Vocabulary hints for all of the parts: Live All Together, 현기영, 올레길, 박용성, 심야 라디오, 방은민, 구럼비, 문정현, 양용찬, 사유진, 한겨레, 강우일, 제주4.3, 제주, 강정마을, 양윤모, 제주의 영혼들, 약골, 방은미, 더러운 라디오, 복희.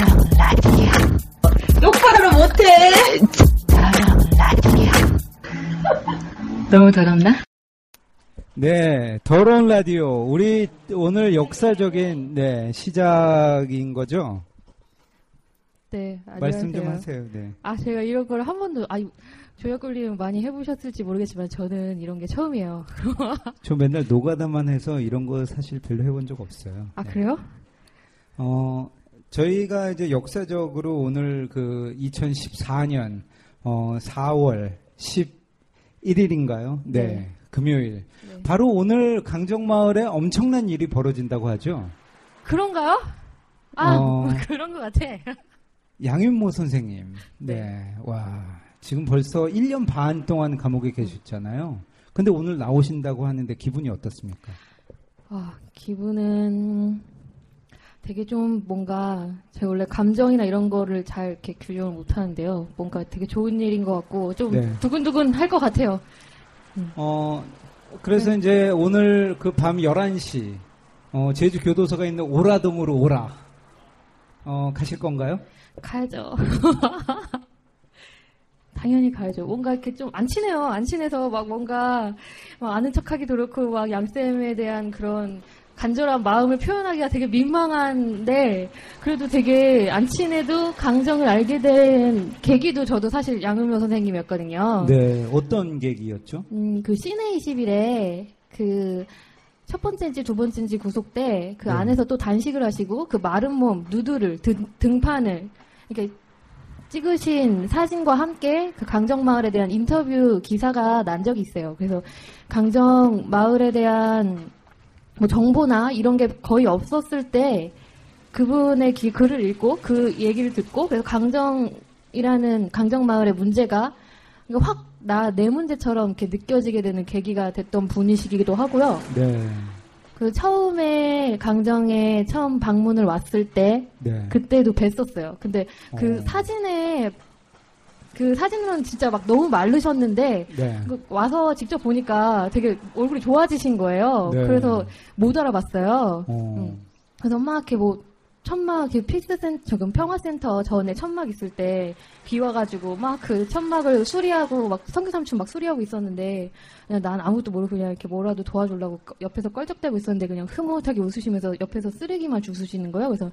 더러운 라디오 똑바로 못해. 더러운 라디오 너무 더럽나? 네, 더러운 라디오 우리 오늘 역사적인 네 시작인 거죠? 네, 안녕하세요. 말씀 좀 하세요. 네. 아, 제가 이런 걸 한 번도 아니 조약올림 많이 해보셨을지 모르겠지만 저는 이런 게 처음이에요. 저 맨날 노가다만 해서 이런 거 사실 별로 해본 적 없어요. 아, 네. 그래요? 저희가 이제 역사적으로 오늘 그 2014년 4월 11일인가요? 네. 네. 금요일. 네. 바로 오늘 강정마을에 엄청난 일이 벌어진다고 하죠. 그런가요? 아, 그런 것 같아. 양윤모 선생님. 네. 네. 와, 지금 벌써 1년 반 동안 감옥에 계셨잖아요. 근데 오늘 나오신다고 하는데 기분이 어떻습니까? 아, 기분은 되게 좀 뭔가 제가 원래 감정이나 이런 거를 잘 이렇게 규정을 못 하는데요. 뭔가 되게 좋은 일인 것 같고 좀 네. 두근두근 할 것 같아요. 그래서 네. 이제 오늘 그 밤 11시 제주 교도소가 있는 오라동으로 오라 가실 건가요? 가야죠. 당연히 가야죠. 뭔가 이렇게 좀 안 친해요. 안 친해서 막 뭔가 막 아는 척하기도 그렇고 막 양쌤에 대한 그런 간절한 마음을 표현하기가 되게 민망한데 그래도 되게 안 친해도 강정을 알게 된 계기도 저도 사실 양윤모 선생님이었거든요. 네, 어떤 계기였죠? 그 시내 20일에 그 첫 번째인지 두 번째인지 구속 때 그 네. 안에서 또 단식을 하시고 그 마른 몸 누드를 등판을 그러니까 찍으신 사진과 함께 그 강정마을에 대한 인터뷰 기사가 난 적이 있어요. 그래서 강정마을에 대한 뭐 정보나 이런 게 거의 없었을 때 그분의 글을 읽고 그 얘기를 듣고 그래서 강정이라는 강정마을의 문제가 확 내 문제처럼 이렇게 느껴지게 되는 계기가 됐던 분이시기도 하고요. 네. 그 처음에 강정에 처음 방문을 왔을 때 네. 그때도 뵀었어요. 근데 그 사진에 그 사진은 진짜 막 너무 마르셨는데 네. 와서 직접 보니까 되게 얼굴이 좋아지신 거예요. 네. 그래서 못 알아봤어요. 그래서 막 이렇게 뭐 천막 피스센터 평화센터 전에 천막 있을 때 비 와가지고 막 그 천막을 수리하고 막 성규삼촌 막 수리하고 있었는데 그냥 난 아무것도 모르고 그냥 이렇게 뭐라도 도와주려고 옆에서 껄쩍대고 있었는데 그냥 흐뭇하게 웃으시면서 옆에서 쓰레기만 주우시는 거예요. 그래서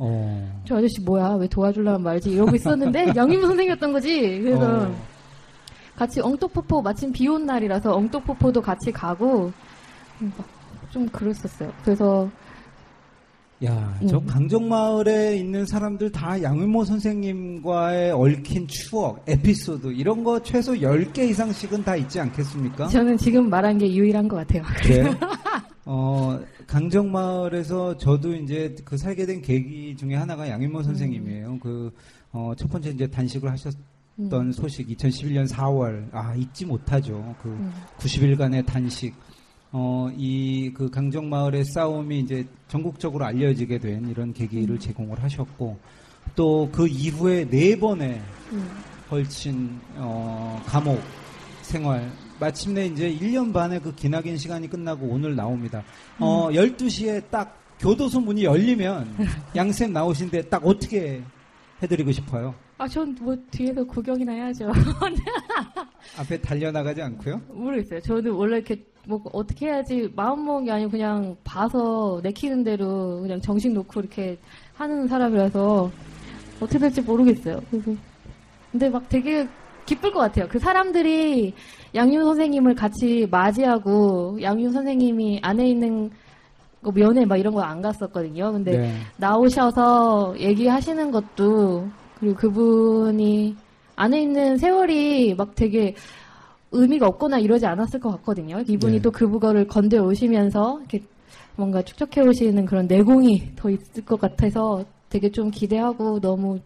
저 아저씨 뭐야 왜 도와주려면 말지 이러고 있었는데 양윤모 선생님이었던 거지. 그래서 같이 엉떡포포 마침 비 온 날이라서 엉떡포포도 같이 가고 막 좀 그랬었어요. 그래서 야, 저 강정마을에 있는 사람들 다 양윤모 선생님과의 얽힌 추억, 에피소드 이런 거 최소 10개 이상씩은 다 있지 않겠습니까? 저는 지금 말한 게 유일한 것 같아요. 네. 강정마을에서 저도 이제 그 살게 된 계기 중에 하나가 양윤모 선생님이에요. 그 첫 번째 이제 단식을 하셨던 소식 2011년 4월. 아, 잊지 못하죠. 그 90일간의 단식. 이 그 강정마을의 싸움이 이제 전국적으로 알려지게 된 이런 계기를 제공을 하셨고 또 그 이후에 4번에 걸친 감옥 생활 마침내 이제 1년 반의 그 기나긴 시간이 끝나고 오늘 나옵니다. 12시에 딱 교도소 문이 열리면 양쌤 나오신데 딱 어떻게 해드리고 싶어요? 아, 전 뭐 뒤에서 구경이나 해야죠. 앞에 달려나가지 않고요? 모르겠어요. 저는 원래 이렇게 뭐 어떻게 해야지 마음 먹은 게 아니고 그냥 봐서 내키는 대로 그냥 정신 놓고 이렇게 하는 사람이라서 어떻게 될지 모르겠어요. 그래서 근데 막 되게 기쁠 것 같아요. 그 사람들이 양윤 선생님을 같이 맞이하고, 양윤 선생님이 안에 있는 뭐 면회 막 이런 거 안 갔었거든요. 근데 네. 나오셔서 얘기하시는 것도, 그리고 그분이 안에 있는 세월이 막 되게 의미가 없거나 이러지 않았을 것 같거든요. 이분이 네. 또 그거를 건대 오시면서 이렇게 뭔가 축적해 오시는 그런 내공이 더 있을 것 같아서 되게 좀 기대하고 너무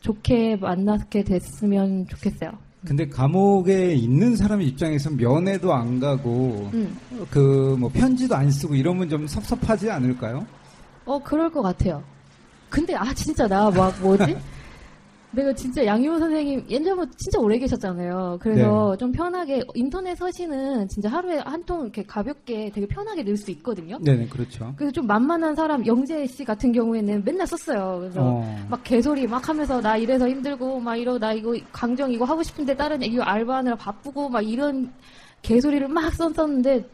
좋게 만나게 됐으면 좋겠어요. 근데 감옥에 있는 사람 입장에서 면회도 안 가고 그 뭐 편지도 안 쓰고 이러면 좀 섭섭하지 않을까요? 그럴 것 같아요. 근데 진짜 나 막 뭐지? 내가 진짜 양윤모 선생님 예전부터 진짜 오래 계셨잖아요. 그래서 네. 좀 편하게 인터넷 서신은 진짜 하루에 한 통 이렇게 가볍게 되게 편하게 낼 수 있거든요. 네, 그렇죠. 그래서 좀 만만한 사람 영재 씨 같은 경우에는 맨날 썼어요. 그래서 막 개소리 막 하면서 나 이래서 힘들고 막 이러고 나 이거 강정 이거 하고 싶은데 다른 애기 알바하느라 바쁘고 막 이런 개소리를 막 썼었는데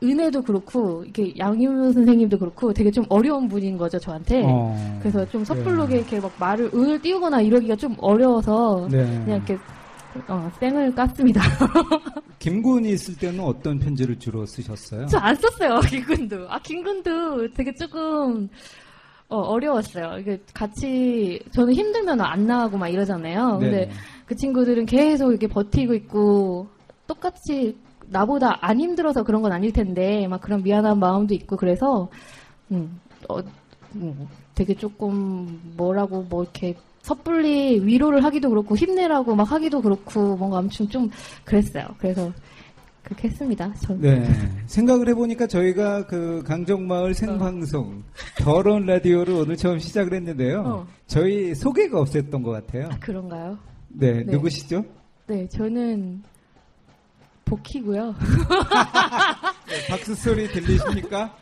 은혜도 그렇고 이렇게 양윤모 선생님도 그렇고 되게 좀 어려운 분인 거죠 저한테. 그래서 좀 섣불르게 네. 이렇게 막 말을 을 띄우거나 이러기가 좀 어려워서 네. 그냥 이렇게 쌩을 깠습니다. 김군이 있을 때는 어떤 편지를 주로 쓰셨어요? 저 안 썼어요 김군도. 김군도 되게 조금 어려웠어요. 이게 같이 저는 힘들면 안 나가고 막 이러잖아요. 네. 근데 그 친구들은 계속 이렇게 버티고 있고 똑같이. 나보다 안 힘들어서 그런 건 아닐 텐데 막 그런 미안한 마음도 있고 그래서 되게 조금 뭐라고 뭐 이렇게 섣불리 위로를 하기도 그렇고 힘내라고 막 하기도 그렇고 뭔가 아무튼 좀 그랬어요. 그래서 그렇게 했습니다. 저는. 네. 생각을 해보니까 저희가 그 강정마을 생방송 더러운 라디오를 오늘 처음 시작을 했는데요. 저희 소개가 없었던 것 같아요. 그런가요? 네. 누구시죠? 네. 저는... 복희고요. 네, 박수 소리 들리십니까?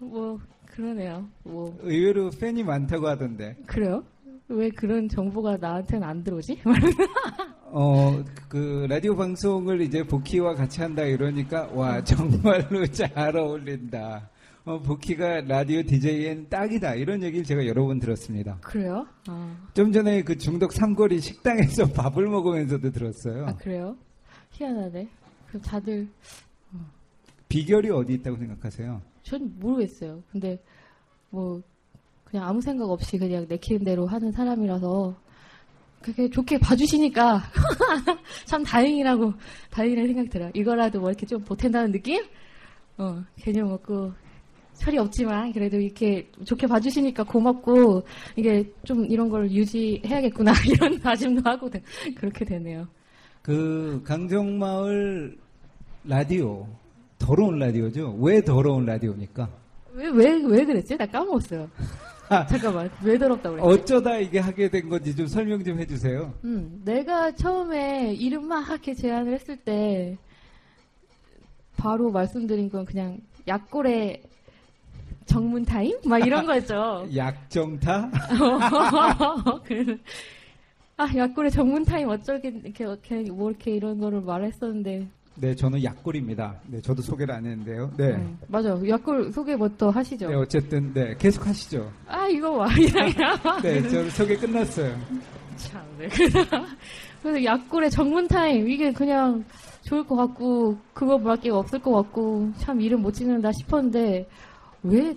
뭐 그러네요. 뭐 의외로 팬이 많다고 하던데. 그래요? 왜 그런 정보가 나한테는 안 들어오지? 그 라디오 방송을 이제 복희와 같이 한다 이러니까 와 정말로 잘 어울린다. 복희가 라디오 DJ엔 딱이다 이런 얘기를 제가 여러 번 들었습니다. 그래요? 좀 전에 그 중독 삼거리 식당에서 밥을 먹으면서도 들었어요. 그래요? 희한하네. 그럼 다들 비결이 어디 있다고 생각하세요? 전 모르겠어요. 근데 뭐 그냥 아무 생각 없이 그냥 내키는 대로 하는 사람이라서 그렇게 좋게 봐주시니까 참 다행이라는 생각이 들어요. 이거라도 뭐 이렇게 좀 보탠다는 느낌? 개념 없고 철이 없지만 그래도 이렇게 좋게 봐주시니까 고맙고 이게 좀 이런 걸 유지해야겠구나 이런 다짐도 하고 그렇게 되네요. 그 강정마을 라디오 더러운 라디오죠? 왜 더러운 라디오입니까? 왜 그랬지? 나 까먹었어요. 잠깐만 왜 더럽다고 그랬지? 어쩌다 이게 하게 된 건지 좀 설명 좀 해주세요. 내가 처음에 이름 막 이렇게 제안을 했을 때 바로 말씀드린 건 그냥 약골의 정문 타임? 막 이런 거였죠. 약정타? 그래서 약골의 정문 타임 어쩌긴 이렇게 이런 거를 말했었는데. 네, 저는 약골입니다. 네, 저도 소개를 안 했는데요. 네, 맞아. 약골 소개부터 하시죠. 네, 어쨌든 네 계속 하시죠. 이거 와 이상이야. 네, 저 소개 끝났어요. 참, 네. 그래서 약골의 정문 타임 이게 그냥 좋을 것 같고 그거 말할 게 없을 것 같고 참 이름 못 짓는다 싶었는데. 왜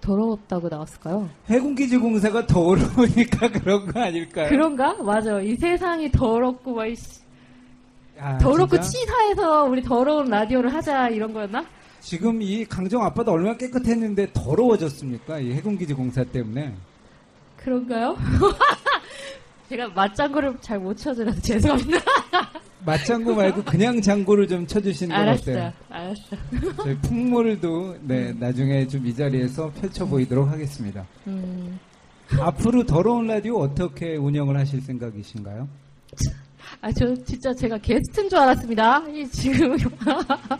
더럽다고 나왔을까요? 해군기지 공사가 더러우니까 그런 거 아닐까요? 그런가? 맞아. 이 세상이 더럽고 막 더럽고 진짜? 치사해서 우리 더러운 라디오를 하자 이런 거였나? 지금 이 강정 아파트 얼마나 깨끗했는데 더러워졌습니까? 이 해군기지 공사 때문에. 그런가요? 제가 맞장구를 잘 못 쳐줘서 죄송합니다. 맞장구 말고 그냥 장구를 좀 쳐주시는 건 어때요? 알았어. 저희 풍물도 네, 나중에 좀 이 자리에서 펼쳐보이도록 하겠습니다. 앞으로 더러운 라디오 어떻게 운영을 하실 생각이신가요? 저 진짜 제가 게스트인 줄 알았습니다. 지금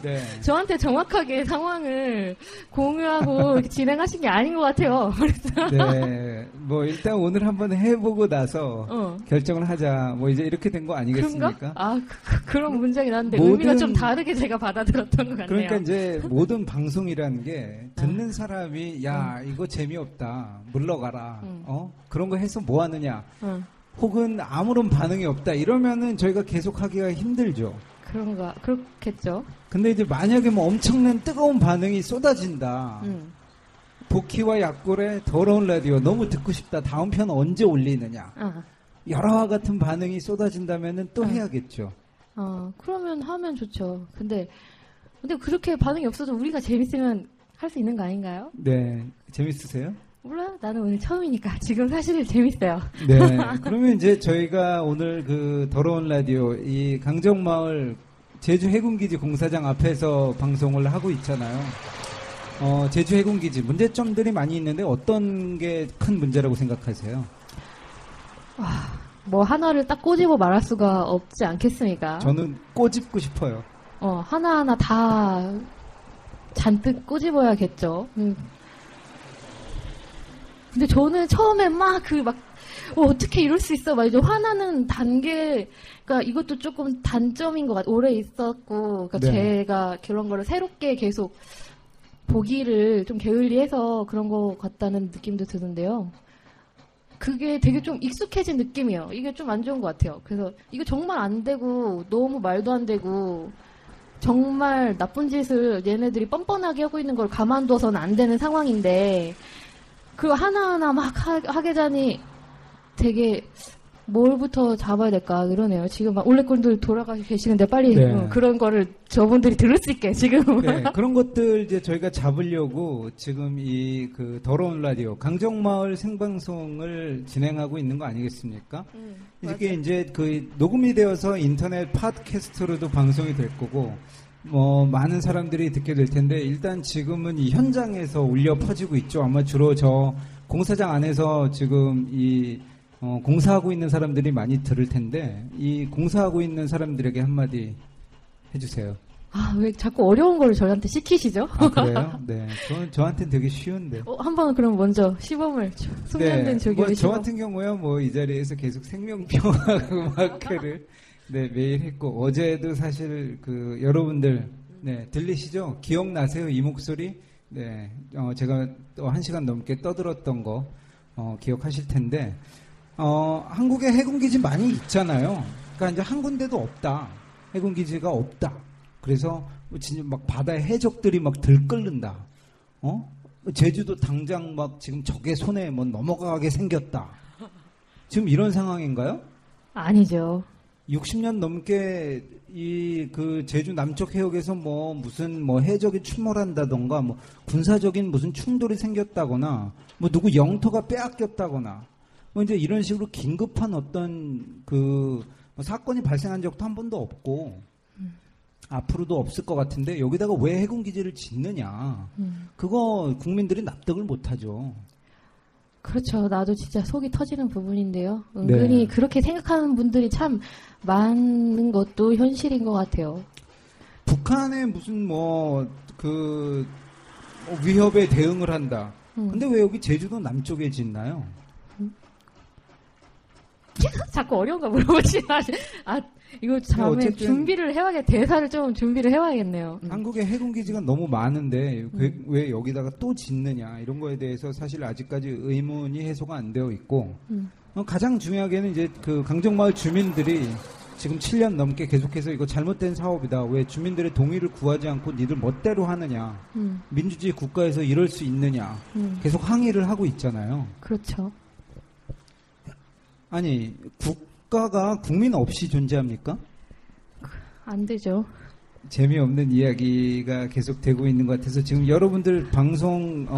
네. 저한테 정확하게 상황을 공유하고 진행하신 게 아닌 것 같아요. 네, 뭐 일단 오늘 한번 해보고 나서 결정을 하자. 뭐 이제 이렇게 된 거 아니겠습니까? 그런가? 그런 문장이 나는데 의미가 좀 다르게 제가 받아들였던 것 같네요. 그러니까 이제 모든 방송이라는 게 듣는 사람이 이거 재미없다, 물러가라. 그런 거 해서 뭐 하느냐. 혹은 아무런 반응이 없다 이러면은 저희가 계속하기가 힘들죠. 그런가 그렇겠죠. 근데 이제 만약에 뭐 엄청난 뜨거운 반응이 쏟아진다. 복희와 약골의 더러운 라디오 너무 듣고 싶다. 다음 편 언제 올리느냐. 열화와 같은 반응이 쏟아진다면은 또 해야겠죠. 그러면 하면 좋죠. 근데 그렇게 반응이 없어도 우리가 재밌으면 할 수 있는 거 아닌가요? 네, 재밌으세요? 몰라, 나는 오늘 처음이니까 지금 사실 재밌어요. 네, 그러면 이제 저희가 오늘 그 더러운 라디오 이 강정마을 제주 해군기지 공사장 앞에서 방송을 하고 있잖아요. 제주 해군기지 문제점들이 많이 있는데 어떤 게 큰 문제라고 생각하세요? 뭐 하나를 딱 꼬집어 말할 수가 없지 않겠습니까? 저는 꼬집고 싶어요. 하나하나 다 잔뜩 꼬집어야겠죠. 근데 저는 처음에 어떻게 이럴 수 있어? 막 이제 화나는 단계, 그러니까 이것도 조금 단점인 것 같아요. 오래 있었고, 그러니까 네. 제가 그런 거를 새롭게 계속 보기를 좀 게을리해서 그런 것 같다는 느낌도 드는데요. 그게 되게 좀 익숙해진 느낌이에요. 이게 좀 안 좋은 것 같아요. 그래서 이거 정말 안 되고 너무 말도 안 되고 정말 나쁜 짓을 얘네들이 뻔뻔하게 하고 있는 걸 가만둬서는 안 되는 상황인데 그리고 하나하나 막 하게자니 되게 뭘부터 잡아야 될까 그러네요. 지금 막 올레꾼들 돌아가시고 계시는데 빨리 네. 그런 거를 저분들이 들을 수 있게 지금. 네, 그런 것들 이제 저희가 잡으려고 지금 이 그 더러운 라디오 강정마을 생방송을 진행하고 있는 거 아니겠습니까? 이게 맞아요. 이제 그 녹음이 되어서 인터넷 팟캐스트로도 방송이 될 거고 뭐 많은 사람들이 듣게 될 텐데 일단 지금은 이 현장에서 울려 퍼지고 있죠. 아마 주로 저 공사장 안에서 지금 이 공사하고 있는 사람들이 많이 들을 텐데 이 공사하고 있는 사람들에게 한마디 해주세요. 왜 자꾸 어려운 걸 저한테 시키시죠? 그래요? 네, 저한테는 되게 쉬운데. 한번 그럼 먼저 시범을 숙련된 조교의 뭐 시범. 저 같은 경우요, 뭐 이 자리에서 계속 생명평화하고 마크를 네 매일 했고 어제도 사실 그 여러분들 네 들리시죠? 기억나세요 이 목소리? 네, 제가 또 1시간 넘게 떠들었던 거 기억하실 텐데. 한국에 해군기지 많이 있잖아요. 그러니까 이제 한 군데도 없다. 해군기지가 없다. 그래서 진짜 막 바다에 해적들이 막 들끓는다. 제주도 당장 막 지금 적의 손에 뭐 넘어가게 생겼다. 지금 이런 상황인가요? 아니죠. 60년 넘게 이 그 제주 남쪽 해역에서 뭐 무슨 뭐 해적이 출몰한다던가 뭐 군사적인 무슨 충돌이 생겼다거나 뭐 누구 영토가 빼앗겼다거나 뭐 이제 이런 식으로 긴급한 어떤 그 사건이 발생한 적도 한 번도 없고 앞으로도 없을 것 같은데 여기다가 왜 해군기지를 짓느냐 그거 국민들이 납득을 못하죠. 그렇죠. 나도 진짜 속이 터지는 부분인데요. 은근히 네. 그렇게 생각하는 분들이 참 많은 것도 현실인 것 같아요. 북한에 무슨 뭐 그 위협에 대응을 한다. 근데 왜 여기 제주도 남쪽에 짓나요? 자꾸 어려운 거 물어보시면 이거 다음에 준비를 해와야겠 대사를 좀 준비를 해와야겠네요. 한국에 해군기지가 너무 많은데 왜 여기다가 또 짓느냐 이런 거에 대해서 사실 아직까지 의문이 해소가 안 되어 있고 가장 중요하게는 이제 그 강정마을 주민들이 지금 7년 넘게 계속해서 이거 잘못된 사업이다. 왜 주민들의 동의를 구하지 않고 니들 멋대로 하느냐. 민주주의 국가에서 이럴 수 있느냐. 계속 항의를 하고 있잖아요. 그렇죠. 아니, 국가가 국민 없이 존재합니까? 안 되죠. 재미없는 이야기가 계속 되고 있는 것 같아서 지금 여러분들 방송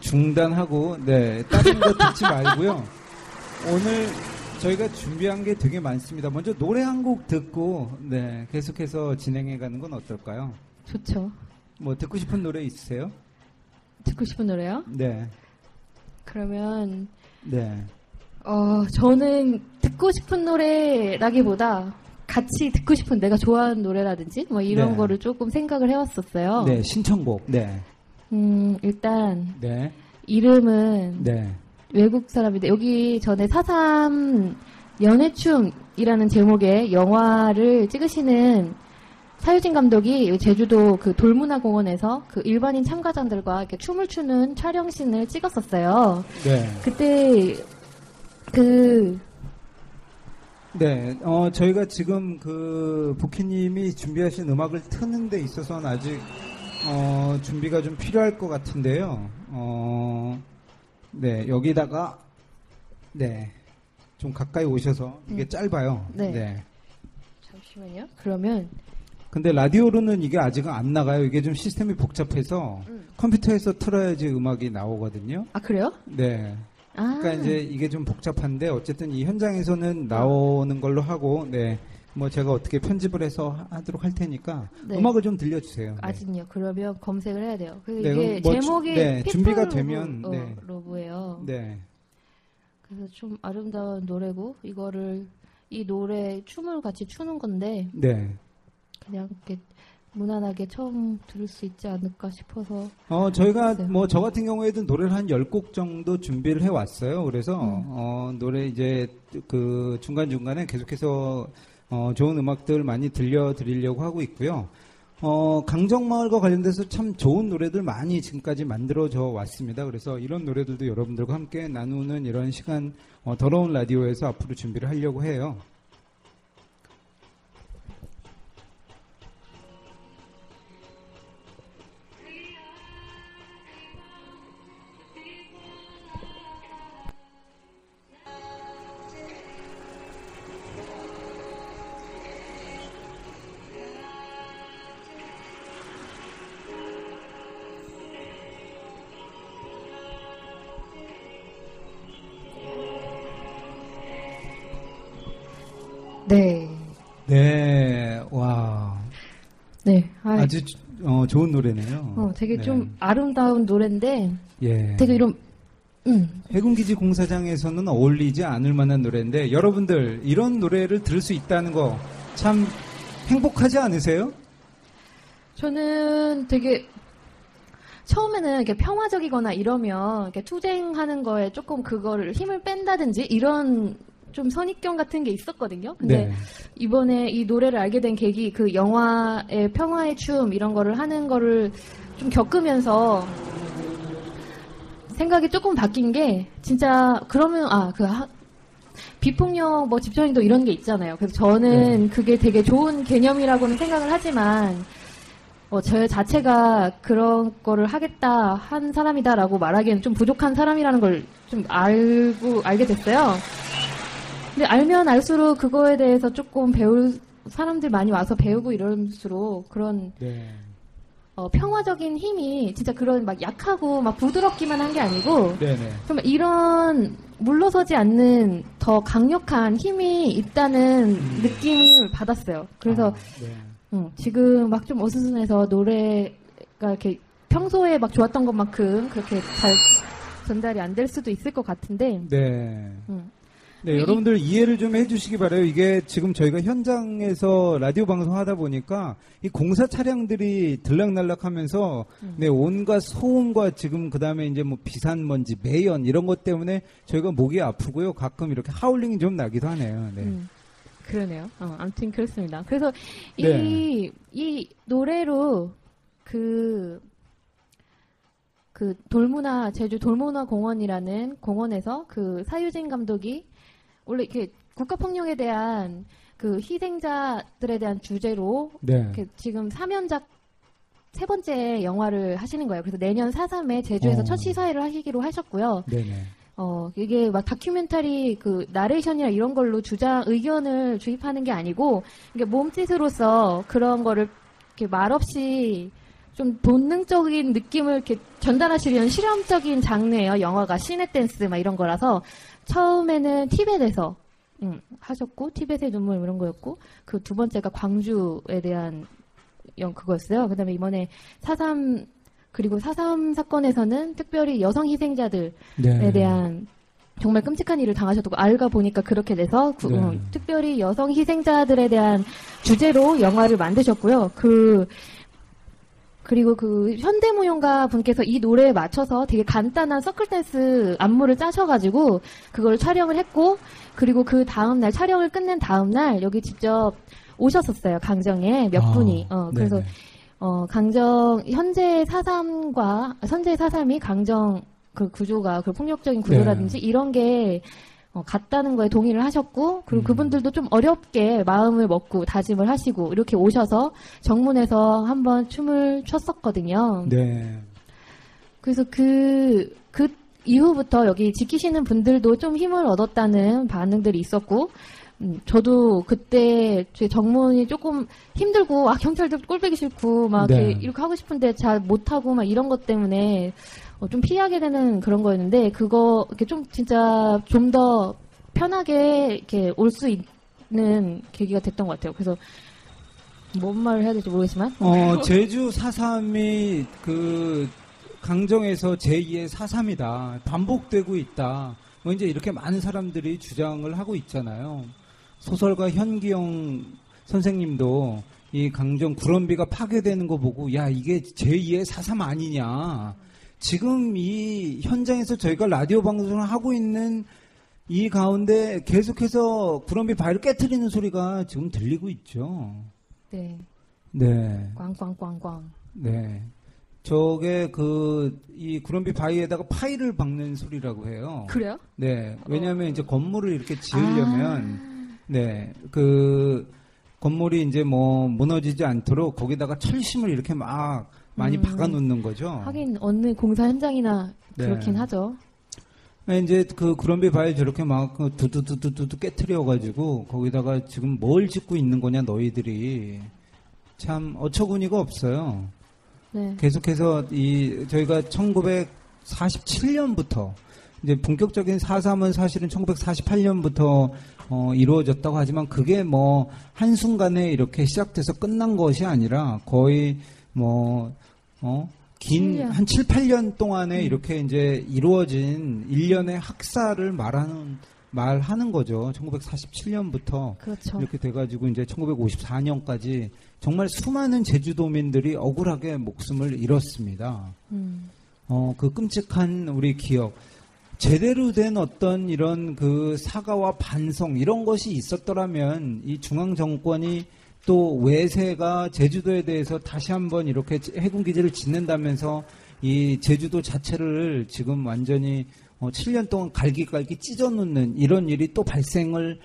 중단하고 네 다른 거 듣지 말고요. 오늘 저희가 준비한 게 되게 많습니다. 먼저 노래 한 곡 듣고 네 계속해서 진행해가는 건 어떨까요? 좋죠. 뭐 듣고 싶은 노래 있으세요? 듣고 싶은 노래요? 네. 그러면 네. 저는 듣고 싶은 노래라기보다 같이 듣고 싶은 내가 좋아하는 노래라든지 뭐 이런 네. 거를 조금 생각을 해왔었어요. 네, 신청곡. 네. 일단 네. 이름은 네. 외국 사람인데 여기 전에 4.3 연애춤이라는 제목의 영화를 찍으시는 사유진 감독이 제주도 그 돌문화공원에서 그 일반인 참가자들과 이렇게 춤을 추는 촬영신을 찍었었어요. 네. 그때 네, 저희가 지금 그 복희님이 준비하신 음악을 트는 데 있어서는 아직 준비가 좀 필요할 것 같은데요. 네, 여기다가 네, 좀 가까이 오셔서 이게 짧아요. 네. 네. 잠시만요. 그러면. 근데 라디오로는 이게 아직은 안 나가요. 이게 좀 시스템이 복잡해서 컴퓨터에서 틀어야지 음악이 나오거든요. 아, 그래요? 네. 아. 그러니까 이제 이게 좀 복잡한데 어쨌든 이 현장에서는 나오는 걸로 하고, 네. 뭐 제가 어떻게 편집을 해서 하도록 할 테니까 네. 음악을 좀 들려주세요. 아직요. 네. 그러면 검색을 해야 돼요. 그래서 네, 이게 뭐 제목이 네, 준비가 되면 네. 로브예요. 네. 그래서 좀 아름다운 노래고 이거를 이 노래 춤을 같이 추는 건데. 네. 그냥 이렇게 무난하게 처음 들을 수 있지 않을까 싶어서. 저희가 뭐 저 같은 경우에도 노래를 한 10곡 정도 준비를 해 왔어요. 그래서 노래 이제 그 중간중간에 계속해서 좋은 음악들 많이 들려드리려고 하고 있고요. 강정마을과 관련돼서 참 좋은 노래들 많이 지금까지 만들어져 왔습니다. 그래서 이런 노래들도 여러분들과 함께 나누는 이런 시간 더러운 라디오에서 앞으로 준비를 하려고 해요. 네. 네, 와. 네. 아이. 아주 좋은 노래네요. 되게 네. 좀 아름다운 노래인데. 예. 되게 이런. 해군기지 공사장에서는 어울리지 않을 만한 노래인데 여러분들 이런 노래를 들을 수 있다는 거 참 행복하지 않으세요? 저는 되게. 처음에는 이렇게 평화적이거나 이러면 이렇게 투쟁하는 거에 조금 그거를 힘을 뺀다든지 이런. 좀 선입견 같은 게 있었거든요. 근데 네. 이번에 이 노래를 알게 된 계기, 그 영화의 평화의 춤 이런 거를 하는 거를 좀 겪으면서 생각이 조금 바뀐 게 진짜 그러면 비폭력 뭐 집단행동 이런 게 있잖아요. 그래서 저는 그게 되게 좋은 개념이라고는 생각을 하지만 저 자체가 그런 거를 하겠다 한 사람이다라고 말하기에는 좀 부족한 사람이라는 걸 좀 알게 됐어요. 근데 알면 알수록 그거에 대해서 조금 사람들 많이 와서 배우고 이럴수록 그런 평화적인 힘이 진짜 그런 막 약하고 막 부드럽기만 한 게 아니고 정말 이런 물러서지 않는 더 강력한 힘이 있다는 느낌을 받았어요. 그래서 지금 막 좀 어수선해서 노래가 이렇게 평소에 막 좋았던 것만큼 그렇게 잘 전달이 안 될 수도 있을 것 같은데. 네. 네, 여러분들 이해를 좀 해주시기 바라요. 이게 지금 저희가 현장에서 라디오 방송하다 보니까 이 공사 차량들이 들락날락하면서 네, 온갖 소음과 지금 그 다음에 이제 뭐 비산먼지, 매연 이런 것 때문에 저희가 목이 아프고요. 가끔 이렇게 하울링이 좀 나기도 하네요. 네. 그러네요. 아무튼 그렇습니다. 그래서 이 노래로 그 돌문화 제주 돌문화 공원이라는 공원에서 그 사유진 감독이 원래 이렇게 국가폭력에 대한 그 희생자들에 대한 주제로 이렇게 지금 3연작 3번째 영화를 하시는 거예요. 그래서 내년 4.3에 제주에서 첫 시사회를 하시기로 하셨고요. 네네. 이게 막 다큐멘터리 그 나레이션이나 이런 걸로 의견을 주입하는 게 아니고 이게 몸짓으로서 그런 거를 이렇게 말없이 좀 본능적인 느낌을 이렇게 전달하시려는 실험적인 장르예요. 영화가 시네댄스 막 이런 거라서 처음에는 티벳에서 하셨고 티벳의 눈물 이런 거였고 그 두 번째가 광주에 대한 그거였어요. 그다음에 이번에 4.3 그리고 4.3 사건에서는 특별히 여성 희생자들에 대한 정말 끔찍한 일을 당하셨고 알고 보니까 그렇게 돼서 특별히 여성 희생자들에 대한 주제로 영화를 만드셨고요. 그리고 그 현대무용가 분께서 이 노래에 맞춰서 되게 간단한 서클댄스 안무를 짜셔가지고 그걸 촬영을 했고 그리고 그 다음날 촬영을 끝낸 다음날 여기 직접 오셨었어요. 강정에 몇 분이. 그래서 현재 4.3과 현재 4.3이 강정 그 구조가 그 폭력적인 구조라든지 이런 게 갔다는 거에 동의를 하셨고, 그리고 그분들도 좀 어렵게 마음을 먹고 다짐을 하시고 이렇게 오셔서 정문에서 한번 춤을 췄었거든요. 네. 그래서 그 이후부터 여기 지키시는 분들도 좀 힘을 얻었다는 반응들이 있었고, 저도 그때 제 정문이 조금 힘들고, 아, 경찰도 꼴보기 싫고 막 네. 이렇게 하고 싶은데 잘 못하고 막 이런 것 때문에 좀 피하게 되는 그런 거였는데, 그거 이렇게 좀 진짜 좀 더 편하게 이렇게 올 수 있는 계기가 됐던 것 같아요. 그래서 뭔 말을 해야 될지 모르겠지만 제주 4.3이 그 강정에서 제2의 4.3이다, 반복되고 있다, 뭐 이제 이렇게 많은 사람들이 주장을 하고 있잖아요. 소설가 현기영 선생님도 이 강정 구럼비가 파괴되는 거 보고, 야, 이게 제2의 4.3 아니냐, 지금 이 현장에서 저희가 라디오 방송을 하고 있는 이 가운데 계속해서 구럼비 바위를 깨트리는 소리가 지금 들리고 있죠. 네. 네. 꽝꽝꽝꽝. 네. 저게 이 구럼비 바위에다가 파이를 박는 소리라고 해요. 그래요? 네. 왜냐하면 이제 건물을 이렇게 지으려면 네. 건물이 이제 뭐 무너지지 않도록 거기다가 철심을 이렇게 막 많이 박아놓는 거죠. 하긴 어느 공사 현장이나 네. 그렇긴 하죠. 이제 그 구럼비 바위 저렇게 막 두두두두두 깨트려가지고 거기다가 지금 뭘 짓고 있는 거냐, 너희들이. 참 어처구니가 없어요. 네. 계속해서 저희가 1947년부터 이제 본격적인 4.3은 사실은 1948년부터 이루어졌다고 하지만, 그게 뭐 한순간에 이렇게 시작돼서 끝난 것이 아니라 거의 뭐, 긴, 7년. 한 7, 8년 동안에 이렇게 이제 이루어진 일련의 학사를 말하는 거죠. 1947년부터. 그렇죠. 이렇게 돼가지고 이제 1954년까지 정말 수많은 제주도민들이 억울하게 목숨을 잃었습니다. 그 끔찍한 우리 기억. 제대로 된 어떤 이런 그 사과와 반성, 이런 것이 있었더라면 이 중앙정권이 또 외세가 제주도에 대해서 다시 한번 이렇게 해군기지를 짓는다면서 이 제주도 자체를 지금 완전히 7년 동안 갈기갈기 찢어놓는 이런 일이 또 발생을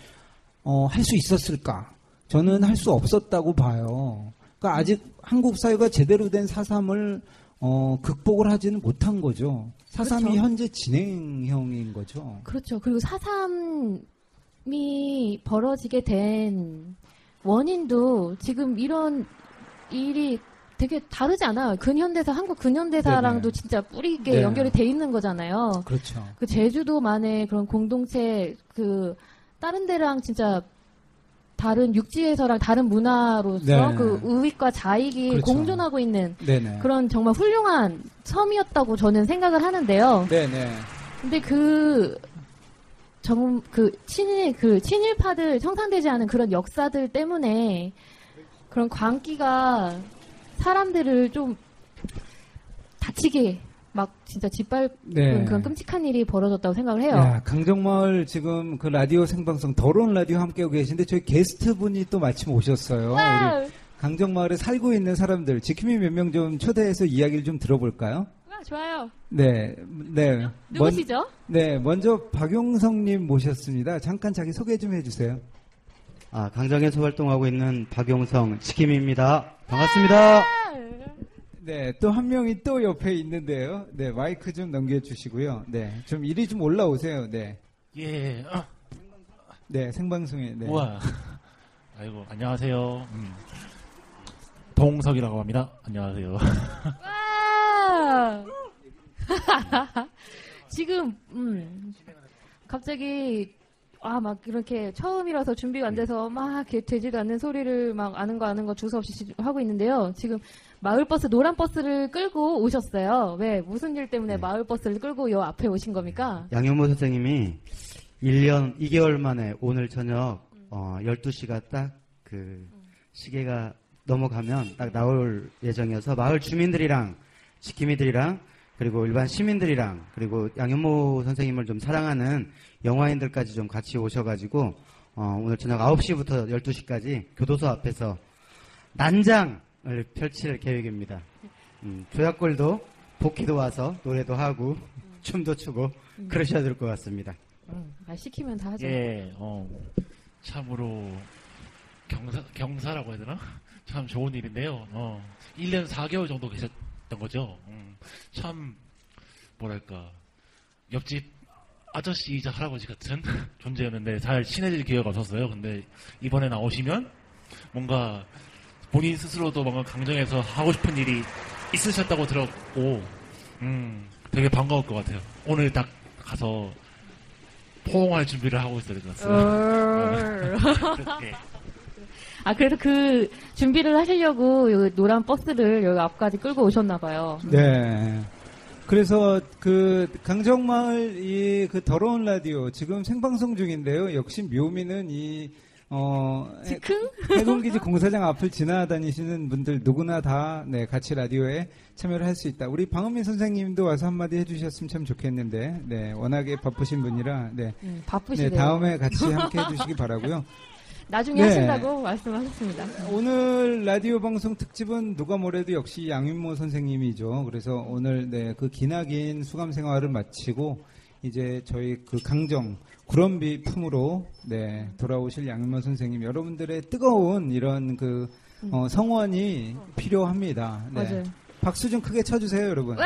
할 수 있었을까? 저는 할 수 없었다고 봐요. 그러니까 아직 한국 사회가 제대로 된 4.3을 극복을 하지는 못한 거죠. 4.3이 그렇죠. 현재 진행형인 거죠. 그렇죠. 그리고 4.3이 벌어지게 된 원인도 지금 이런 일이 되게 다르지 않아요. 근현대사, 한국 근현대사랑도 네네. 진짜 뿌리 있게 네. 연결이 돼 있는 거잖아요. 그렇죠. 그 제주도만의 그런 공동체, 그 다른 데랑 진짜 다른 육지에서랑 다른 문화로서 네. 그 우익과 좌익이 그렇죠. 공존하고 있는 네네. 그런 정말 훌륭한 섬이었다고 저는 생각을 하는데요. 네네. 근데 친일파들 청산되지 않은 그런 역사들 때문에 그런 광기가 사람들을 좀 다치게 막 진짜 짓밟는 네. 그런 끔찍한 일이 벌어졌다고 생각을 해요. 야, 강정마을 지금 그 라디오 생방송 더러운 라디오 함께하고 계신데, 저희 게스트분이 또 마침 오셨어요. 우리 강정마을에 살고 있는 사람들 지킴이 몇 명 좀 초대해서 이야기를 좀 들어볼까요? 좋아요. 네, 네. 누구시죠? 네, 먼저 박용성님 모셨습니다. 잠깐 자기 소개 좀 해주세요. 아, 강정에서 활동하고 있는 박용성 지킴입니다. 반갑습니다. 네, 또 한 명이 또 옆에 있는데요. 네, 마이크 좀 넘겨주시고요. 네, 좀 이리 좀 올라오세요. 네. 예. 네, 생방송에. 네. 우와. 아이고, 안녕하세요. 봉석이라고 합니다. 안녕하세요. 지금 갑자기 막 이렇게 처음이라서 준비가 안 돼서 막 되지도 않는 소리를 막 아는 거 주소 없이 하고 있는데요. 지금 마을버스, 노란 버스를 끌고 오셨어요. 왜, 무슨 일 때문에 네. 마을버스를 끌고 요 앞에 오신 겁니까? 양윤모 선생님이 1년 2개월 만에 오늘 저녁 12시가 딱 그 시계가 넘어가면 딱 나올 예정이어서 마을 주민들이랑 지킴이들이랑 그리고 일반 시민들이랑 그리고 양윤모 선생님을 좀 사랑하는 영화인들까지 좀 같이 오셔가지고 오늘 저녁 9시부터 12시까지 교도소 앞에서 난장을 펼칠 계획입니다. 조약골도 복희도 와서 노래도 하고 춤도 추고 그러셔야 될 것 같습니다. 아, 시키면 다 하죠. 예, 참으로 경사라고 해야 되나? 참 좋은 일인데요. 1년 4개월 정도 계셨던 거죠. 참 뭐랄까 옆집 아저씨이자 할아버지 같은 존재였는데 잘 친해질 기회가 없었어요. 근데 이번에 나오시면 뭔가 본인 스스로도 뭔가 강정에서 하고 싶은 일이 있으셨다고 들었고 되게 반가울 것 같아요. 오늘 딱 가서 포옹할 준비를 하고 있어야 될 것 같습니다. 네. 아, 그래서 그 준비를 하시려고 여기 노란 버스를 여기 앞까지 끌고 오셨나 봐요. 네. 그래서 그 강정마을 이 그 더러운 라디오 지금 생방송 중인데요. 역시 묘미는 이 해군기지 공사장 앞을 지나다니시는 분들 누구나 다 네, 같이 라디오에 참여를 할 수 있다. 우리 방은민 선생님도 와서 한마디 해주셨으면 참 좋겠는데, 네, 워낙에 바쁘신 분이라, 네, 바쁘시네요. 네, 다음에 같이 함께 해주시기 바라고요. 나중에 네. 하신다고 말씀하셨습니다. 오늘 라디오 방송 특집은 누가 뭐래도 역시 양윤모 선생님이죠. 그래서 오늘 네, 그 기나긴 수감 생활을 마치고 이제 저희 그 강정 구럼비 품으로 네, 돌아오실 양윤모 선생님, 여러분들의 뜨거운 이런 그 성원이 필요합니다. 네. 맞아요. 박수 좀 크게 쳐주세요, 여러분. 와!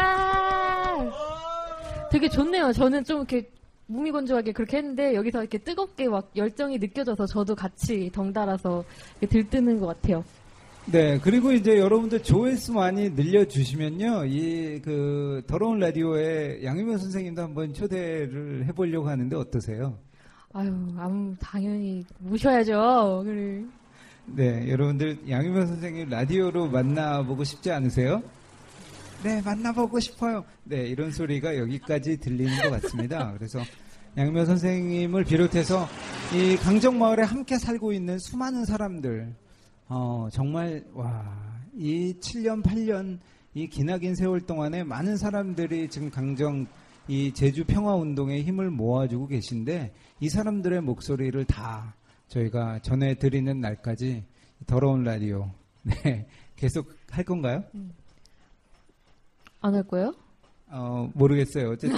되게 좋네요. 저는 좀 이렇게 무미건조하게 그렇게 했는데 여기서 이렇게 뜨겁게 막 열정이 느껴져서 저도 같이 덩달아서 들뜨는 것 같아요. 네, 그리고 이제 여러분들 조회수 많이 늘려주시면요, 이 그 더러운 라디오에 양윤모 선생님도 한번 초대를 해보려고 하는데 어떠세요? 아유, 당연히 모셔야죠. 그래. 네, 여러분들 양윤모 선생님 라디오로 만나보고 싶지 않으세요? 네, 만나보고 싶어요. 네, 이런 소리가 여기까지 들리는 것 같습니다. 그래서 양윤모 선생님을 비롯해서 이 강정마을에 함께 살고 있는 수많은 사람들, 정말 와, 이 7년, 8년 이 기나긴 세월 동안에 많은 사람들이 지금 강정 이 제주 평화 운동에 힘을 모아주고 계신데 이 사람들의 목소리를 다 저희가 전해드리는 날까지 더러운 라디오 네, 계속 할 건가요? 안 할 거예요? 모르겠어요. 어쨌든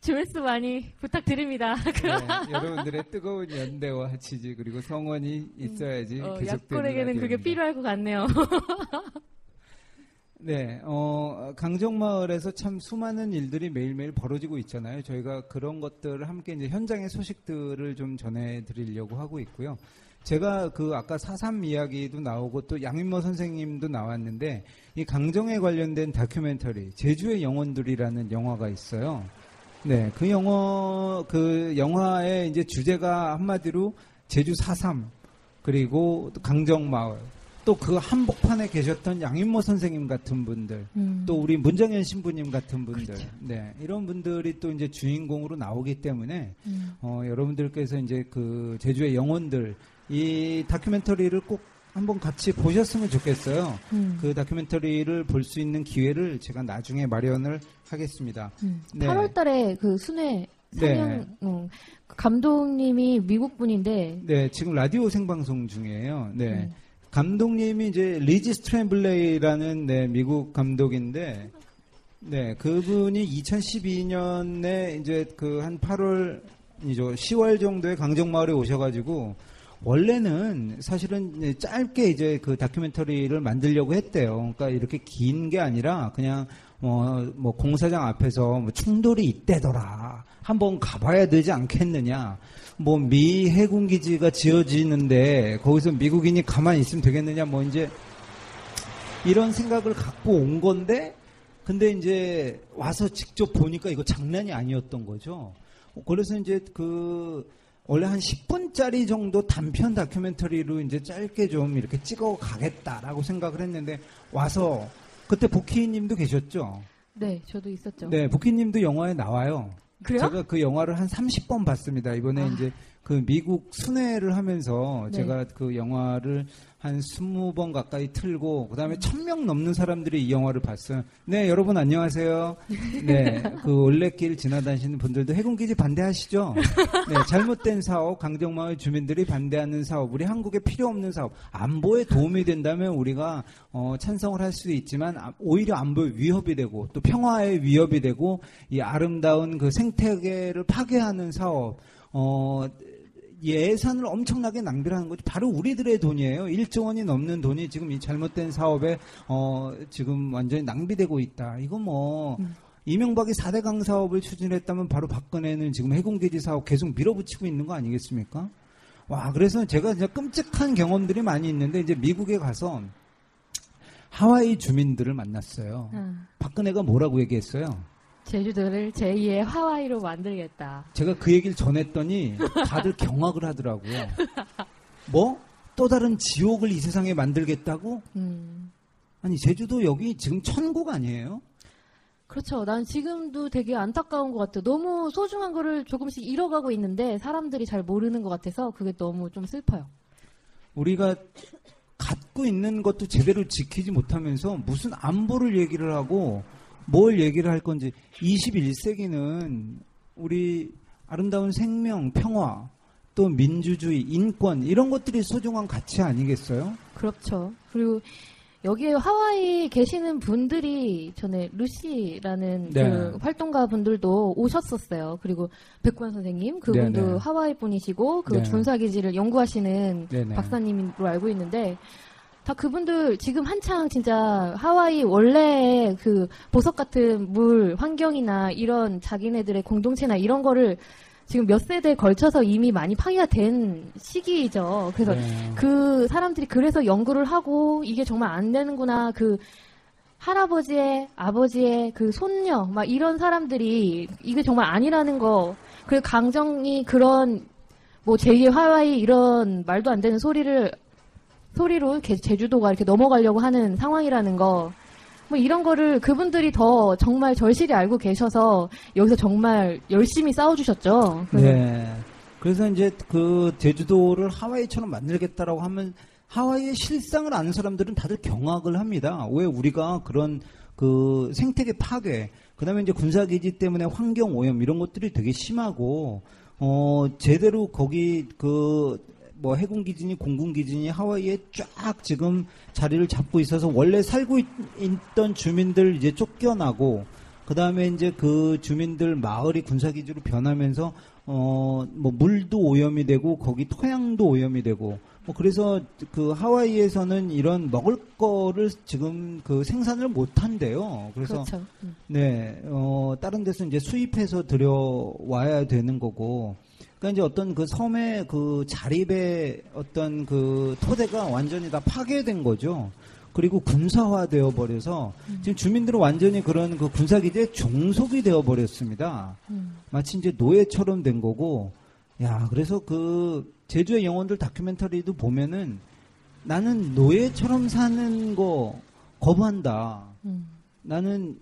조회수 많이 부탁드립니다. 네, 여러분들의 뜨거운 연대와 지지 그리고 성원이 있어야지 약골에게는 그게 필요할 것 같네요. 네, 강정마을에서 참 수많은 일들이 매일매일 벌어지고 있잖아요. 저희가 그런 것들을 함께 이제 현장의 소식들을 좀 전해드리려고 하고 있고요. 제가 그 아까 4.3 이야기도 나오고 또 양윤모 선생님도 나왔는데 이 강정에 관련된 다큐멘터리 제주의 영혼들이라는 영화가 있어요. 네, 그 영화의 이제 주제가 한마디로 제주4.3 그리고 강정마을 또 그 한복판에 계셨던 양윤모 선생님 같은 분들 또 우리 문정현 신부님 같은 분들 그렇죠. 네, 이런 분들이 또 이제 주인공으로 나오기 때문에 여러분들께서 이제 그 제주의 영혼들 이 다큐멘터리를 꼭 한번 같이 보셨으면 좋겠어요. 그 다큐멘터리를 볼 수 있는 기회를 제가 나중에 마련을 하겠습니다. 네. 8월달에 그 순회 상영 네. 감독님이 미국 분인데 네 지금 라디오 생방송 중이에요. 네 감독님이 이제 리지 스트램블레이라는 네 미국 감독인데 네 그분이 2012년에 이제 그 한 8월이죠 10월 정도에 강정마을에 오셔가지고. 원래는 사실은 짧게 이제 그 다큐멘터리를 만들려고 했대요. 그러니까 이렇게 긴 게 아니라 그냥 뭐 공사장 앞에서 뭐 충돌이 있대더라. 한번 가봐야 되지 않겠느냐. 뭐 미 해군기지가 지어지는데 거기서 미국인이 가만히 있으면 되겠느냐. 뭐 이제 이런 생각을 갖고 온 건데 근데 이제 와서 직접 보니까 이거 장난이 아니었던 거죠. 그래서 이제 그 원래 한 10분짜리 정도 단편 다큐멘터리로 이제 짧게 좀 이렇게 찍어 가겠다라고 생각을 했는데 와서 그때 복희 님도 계셨죠? 네, 저도 있었죠. 네, 복희 님도 영화에 나와요. 그래요? 제가 그 영화를 한 30번 봤습니다. 이번에 이제 그 미국 순회를 하면서 네. 제가 그 영화를 한 20번 가까이 틀고 그다음에 1,000명 넘는 사람들이 이 영화를 봤어요. 네, 여러분 안녕하세요. 네, 그 올레길 지나다니시는 분들도 해군기지 반대하시죠? 네, 잘못된 사업, 강정마을 주민들이 반대하는 사업, 우리 한국에 필요 없는 사업, 안보에 도움이 된다면 우리가 찬성을 할 수도 있지만 오히려 안보에 위협이 되고 또 평화에 위협이 되고 이 아름다운 그 생태계를 파괴하는 사업, 예산을 엄청나게 낭비를 하는 거죠. 바로 우리들의 돈이에요. 1조 원이 넘는 돈이 지금 이 잘못된 사업에 지금 완전히 낭비되고 있다. 이거 뭐 이명박이 4대강 사업을 추진했다면 바로 박근혜는 지금 해군기지 사업 계속 밀어붙이고 있는 거 아니겠습니까? 와, 그래서 제가 진짜 끔찍한 경험들이 많이 있는데 이제 미국에 가서 하와이 주민들을 만났어요. 박근혜가 뭐라고 얘기했어요? 제주도를 제2의 하와이로 만들겠다. 제가 그 얘기를 전했더니 다들 경악을 하더라고요. 뭐? 또 다른 지옥을 이 세상에 만들겠다고? 아니 제주도 여기 지금 천국 아니에요? 그렇죠. 난 지금도 되게 안타까운 것 같아요. 너무 소중한 거를 조금씩 잃어가고 있는데 사람들이 잘 모르는 것 같아서 그게 너무 좀 슬퍼요. 우리가 갖고 있는 것도 제대로 지키지 못하면서 무슨 안보를 얘기를 하고 뭘 얘기를 할 건지. 21세기는 우리 아름다운 생명, 평화, 또 민주주의, 인권 이런 것들이 소중한 가치 아니겠어요? 그렇죠. 그리고 여기 하와이 계시는 분들이 전에 루시라는 네. 그 활동가 분들도 오셨었어요. 그리고 백관 선생님 그분도 네네. 하와이 분이시고 그 군사기지를 연구하시는 네네. 박사님으로 알고 있는데 다 그분들 지금 한창 진짜 하와이 원래의 그 보석 같은 물 환경이나 이런 자기네들의 공동체나 이런 거를 지금 몇 세대에 걸쳐서 이미 많이 파괴가 된 시기이죠. 그래서 그 사람들이 그래서 연구를 하고 이게 정말 안 되는구나. 그 할아버지의 아버지의 그 손녀 막 이런 사람들이 이게 정말 아니라는 거. 그리고 강정이 그런 뭐 제2의 하와이 이런 말도 안 되는 소리로 제주도가 이렇게 넘어가려고 하는 상황이라는 거, 뭐 이런 거를 그분들이 더 정말 절실히 알고 계셔서 여기서 정말 열심히 싸워주셨죠. 네. 그래서 이제 그 제주도를 하와이처럼 만들겠다라고 하면 하와이의 실상을 아는 사람들은 다들 경악을 합니다. 왜 우리가 그런 그 생태계 파괴, 그 다음에 이제 군사기지 때문에 환경 오염 이런 것들이 되게 심하고, 제대로 거기 뭐 해군기지니 공군기지니 하와이에 쫙 지금 자리를 잡고 있어서 원래 살고 있던 주민들 이제 쫓겨나고 그 다음에 이제 그 주민들 마을이 군사기지로 변하면서 뭐 물도 오염이 되고 거기 토양도 오염이 되고 뭐 그래서 그 하와이에서는 이런 먹을 거를 지금 그 생산을 못 한대요. 그래서 그렇죠. 네, 다른 데서 이제 수입해서 들여와야 되는 거고. 그러니까 이제 어떤 그 섬의 그 자립의 어떤 그 토대가 완전히 다 파괴된 거죠. 그리고 군사화되어 버려서 지금 주민들은 완전히 그런 그 군사기지에 종속이 되어 버렸습니다. 마치 이제 노예처럼 된 거고, 야 그래서 그 제주의 영혼들 다큐멘터리도 보면은 나는 노예처럼 사는 거 거부한다. 나는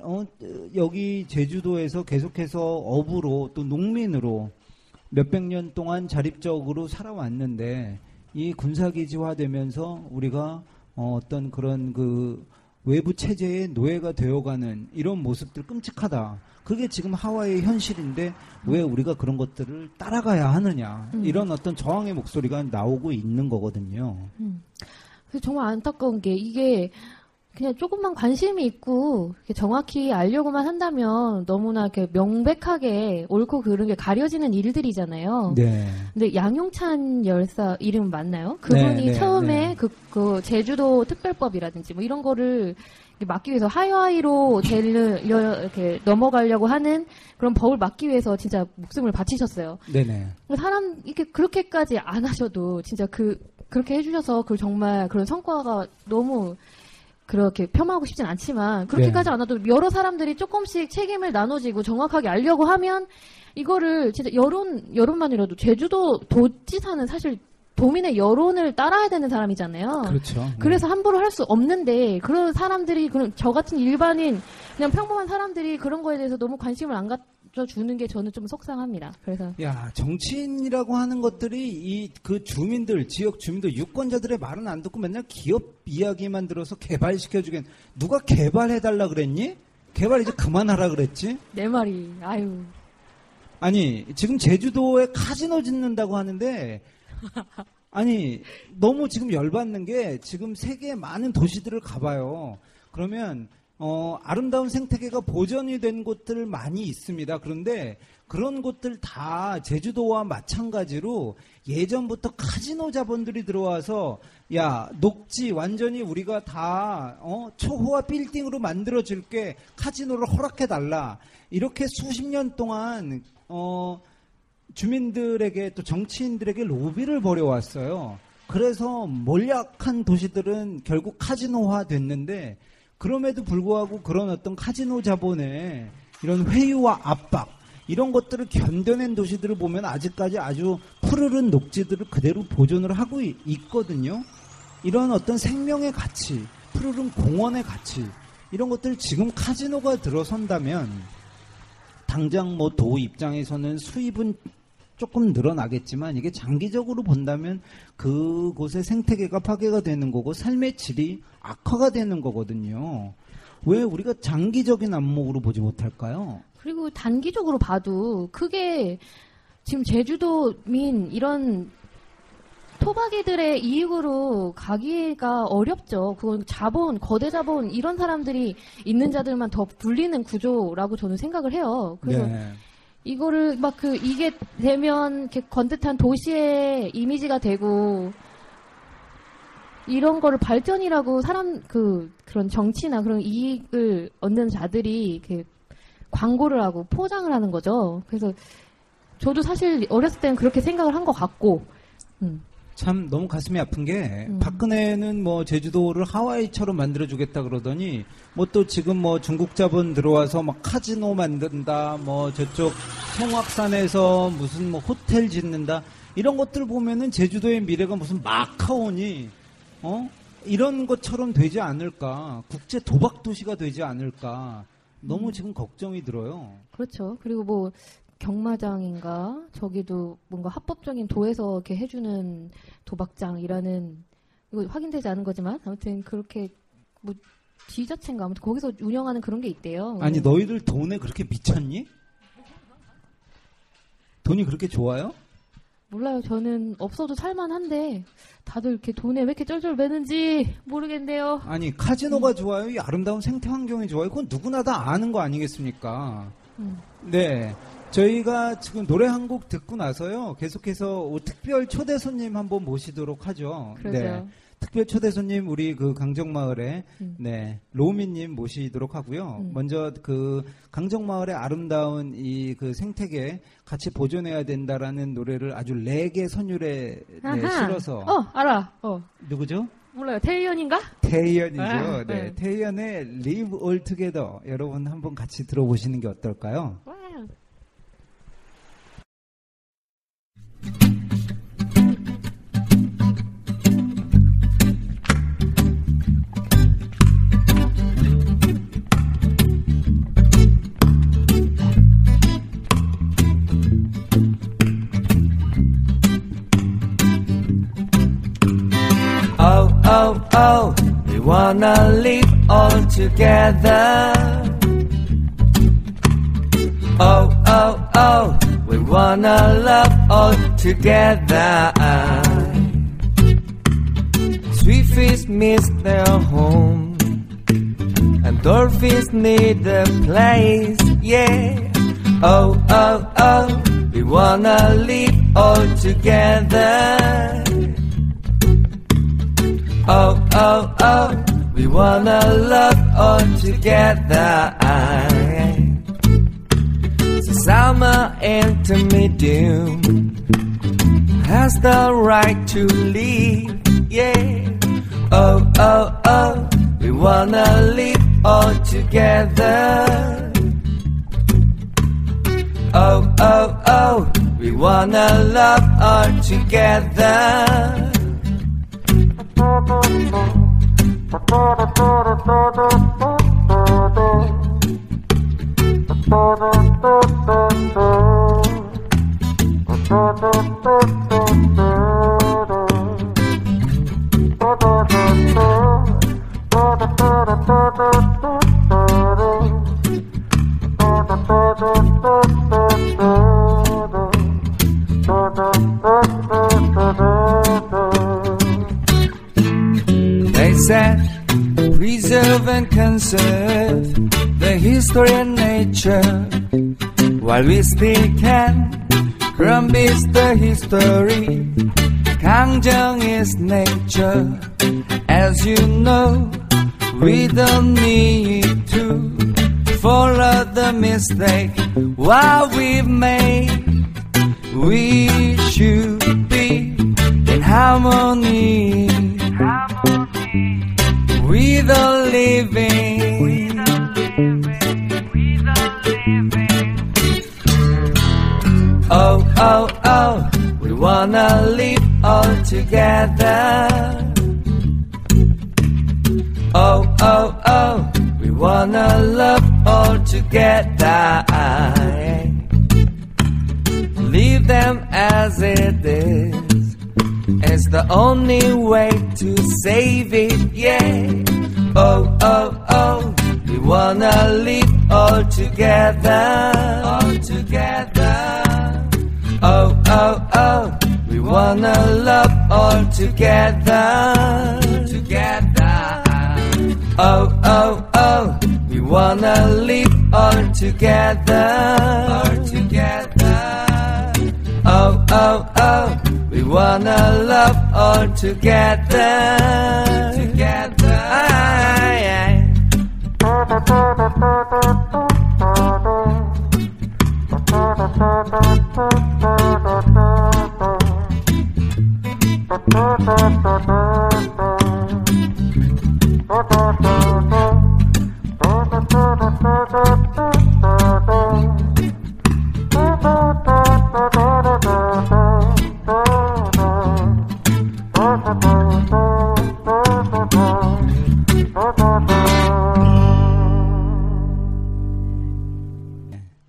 여기 제주도에서 계속해서 어부로 또 농민으로 몇백 년 동안 자립적으로 살아왔는데 이 군사기지화되면서 우리가 어떤 그런 그 외부 체제의 노예가 되어가는 이런 모습들 끔찍하다. 그게 지금 하와이의 현실인데 왜 우리가 그런 것들을 따라가야 하느냐. 이런 어떤 저항의 목소리가 나오고 있는 거거든요. 정말 안타까운 게 이게 그냥 조금만 관심이 있고 정확히 알려고만 한다면 너무나 이렇게 명백하게 옳고 그른 게 가려지는 일들이잖아요. 네. 근데 양용찬 열사 이름 맞나요? 그분이 네, 처음에 네. 그 제주도 특별법이라든지 뭐 이런 거를 막기 위해서 하와이로 이렇게 넘어가려고 하는 그런 법을 막기 위해서 진짜 목숨을 바치셨어요. 네네. 사람 이렇게 그렇게까지 안 하셔도 진짜 그렇게 해주셔서 그 정말 그런 성과가 너무 그렇게 폄하하고 싶진 않지만 그렇게까지 안 와도 여러 사람들이 조금씩 책임을 나눠지고 정확하게 알려고 하면 이거를 진짜 여론만이라도 제주도 도지사는 사실 도민의 여론을 따라야 되는 사람이잖아요. 그렇죠. 그래서 함부로 할 수 없는데 그런 사람들이 그런 저 같은 일반인 그냥 평범한 사람들이 그런 거에 대해서 너무 관심을 안 주는 게 저는 좀 속상합니다. 그래서 야, 정치인이라고 하는 것들이 이 그 주민들, 지역 주민들, 유권자들의 말은 안 듣고 맨날 기업 이야기만 들어서 개발시켜주겠. 누가 개발해달라 그랬니? 개발 이제 그만하라 그랬지? 내 말이 아유. 아니 지금 제주도에 카지노 짓는다고 하는데. 아니 너무 지금 열받는 게 지금 세계 많은 도시들을 가봐요. 그러면 아름다운 생태계가 보전이 된 곳들 많이 있습니다. 그런데 그런 곳들 다 제주도와 마찬가지로 예전부터 카지노 자본들이 들어와서 야 녹지 완전히 우리가 다 초호화 빌딩으로 만들어줄게 카지노를 허락해달라 이렇게 수십 년 동안 주민들에게 또 정치인들에게 로비를 벌여왔어요. 그래서 몰약한 도시들은 결국 카지노화 됐는데 그럼에도 불구하고 그런 어떤 카지노 자본의 이런 회유와 압박 이런 것들을 견뎌낸 도시들을 보면 아직까지 아주 푸르른 녹지들을 그대로 보존을 하고 있거든요. 이런 어떤 생명의 가치, 푸르른 공원의 가치 이런 것들 지금 카지노가 들어선다면 당장 뭐 도 입장에서는 수입은 조금 늘어나겠지만 이게 장기적으로 본다면 그곳의 생태계가 파괴가 되는 거고 삶의 질이 악화가 되는 거거든요. 왜 우리가 장기적인 안목으로 보지 못할까요? 그리고 단기적으로 봐도 그게 지금 제주도민 이런 토박이들의 이익으로 가기가 어렵죠. 그건 자본, 거대 자본 이런 사람들이 있는 자들만 더 불리는 구조라고 저는 생각을 해요. 그래서 네. 이거를 막 이게 되면 건듯한 도시의 이미지가 되고 이런 거를 발전이라고 사람 그런 정치나 그런 이익을 얻는 자들이 이렇게 광고를 하고 포장을 하는 거죠. 그래서 저도 사실 어렸을 때는 그렇게 생각을 한 것 같고. 참 너무 가슴이 아픈 게 박근혜는 뭐 제주도를 하와이처럼 만들어주겠다 그러더니 뭐 또 지금 뭐 중국 자본 들어와서 막 카지노 만든다 뭐 저쪽 성악산에서 무슨 뭐 호텔 짓는다 이런 것들 보면은 제주도의 미래가 무슨 마카오니 이런 것처럼 되지 않을까 국제 도박 도시가 되지 않을까 너무 지금 걱정이 들어요. 그렇죠. 그리고 뭐 경마장인가 저기도 뭔가 합법적인 도에서 이렇게 해주는 도박장이라는 이거 확인되지 않은 거지만 아무튼 그렇게 뭐 지자체인가 아무튼 거기서 운영하는 그런 게 있대요. 아니 너희들 돈에 그렇게 미쳤니? 돈이 그렇게 좋아요? 몰라요. 저는 없어도 살만한데 다들 이렇게 돈에 왜 이렇게 쩔쩔 매는지 모르겠네요. 아니 카지노가 좋아요? 이 아름다운 생태 환경이 좋아요? 그건 누구나 다 아는 거 아니겠습니까? 네. 저희가 지금 노래 한 곡 듣고 나서요. 계속해서 특별 초대 손님 한번 모시도록 하죠. 그러죠. 네. 특별 초대 손님 우리 그 강정마을의 네. 로미님 모시도록 하고요. 먼저 그 강정마을의 아름다운 이 그 생태계 같이 보존해야 된다라는 노래를 아주 렉의 선율에 네, 실어서 알아. 누구죠? 몰라요. 태연인가? 태연이죠. 네. 태연의 Live All Together 여러분 한번 같이 들어보시는 게 어떨까요? 와우. Oh, oh, we wanna live all together. Oh, oh, oh, we wanna love all together. Swifties miss their home, and dolphins need a place, yeah. Oh, oh, oh, we wanna live all together. Oh, oh, oh, we wanna love all together. The summer intermedium has the right to live, yeah. Oh, oh, oh, we wanna live all together. Oh, oh, oh, we wanna love all together. They said, preserve and conserve the history and nature while we still can. From is the history, 강정 is nature. As you know, we don't need to follow the mistake what we've made. We should be in harmony with the living. Oh, oh, oh, we wanna live all together. Oh, oh, oh, we wanna love all together. Leave them as it is. It's the only way to save it, yeah. Oh, oh, oh, we wanna live all together. All together. Oh, oh, oh, we wanna love all together. Together. Oh, oh, oh, we wanna live all together. All together. Oh, oh, oh, we wanna love all together. Together. Aye, aye.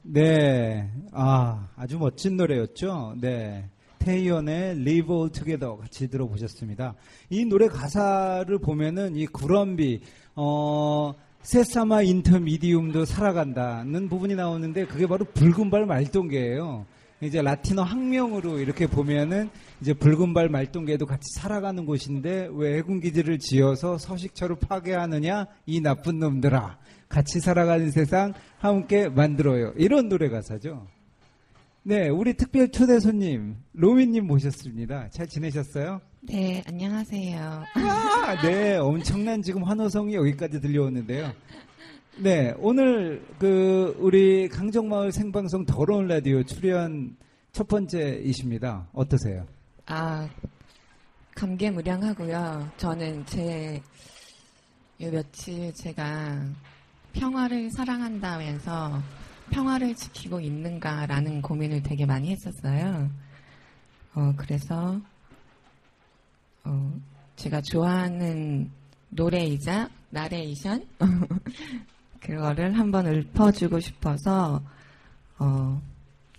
네, 아, 아주 멋진 노래였죠. 네. 태연의 Live All Together 같이 들어보셨습니다. 이 노래 가사를 보면은 이 구럼비, 세사마 인터미디움도 살아간다는 부분이 나오는데 그게 바로 붉은발 말똥개예요. 이제 라틴어 학명으로 이렇게 보면은 이제 붉은발 말똥개도 같이 살아가는 곳인데 왜 해군기지를 지어서 서식처를 파괴하느냐, 이 나쁜 놈들아. 같이 살아가는 세상 함께 만들어요. 이런 노래 가사죠. 네, 우리 특별 초대 손님 로미님 모셨습니다. 잘 지내셨어요? 네, 안녕하세요. 아, 네, 엄청난 지금 환호성이 여기까지 들려오는데요. 네, 오늘 그 우리 강정마을 생방송 더러운 라디오 출연 첫 번째이십니다. 어떠세요? 아, 감개무량하고요. 저는 요 며칠 제가 평화를 사랑한다면서 평화를 지키고 있는가라는 고민을 되게 많이 했었어요. 그래서 제가 좋아하는 노래이자 나레이션 그거를 한번 읊어주고 싶어서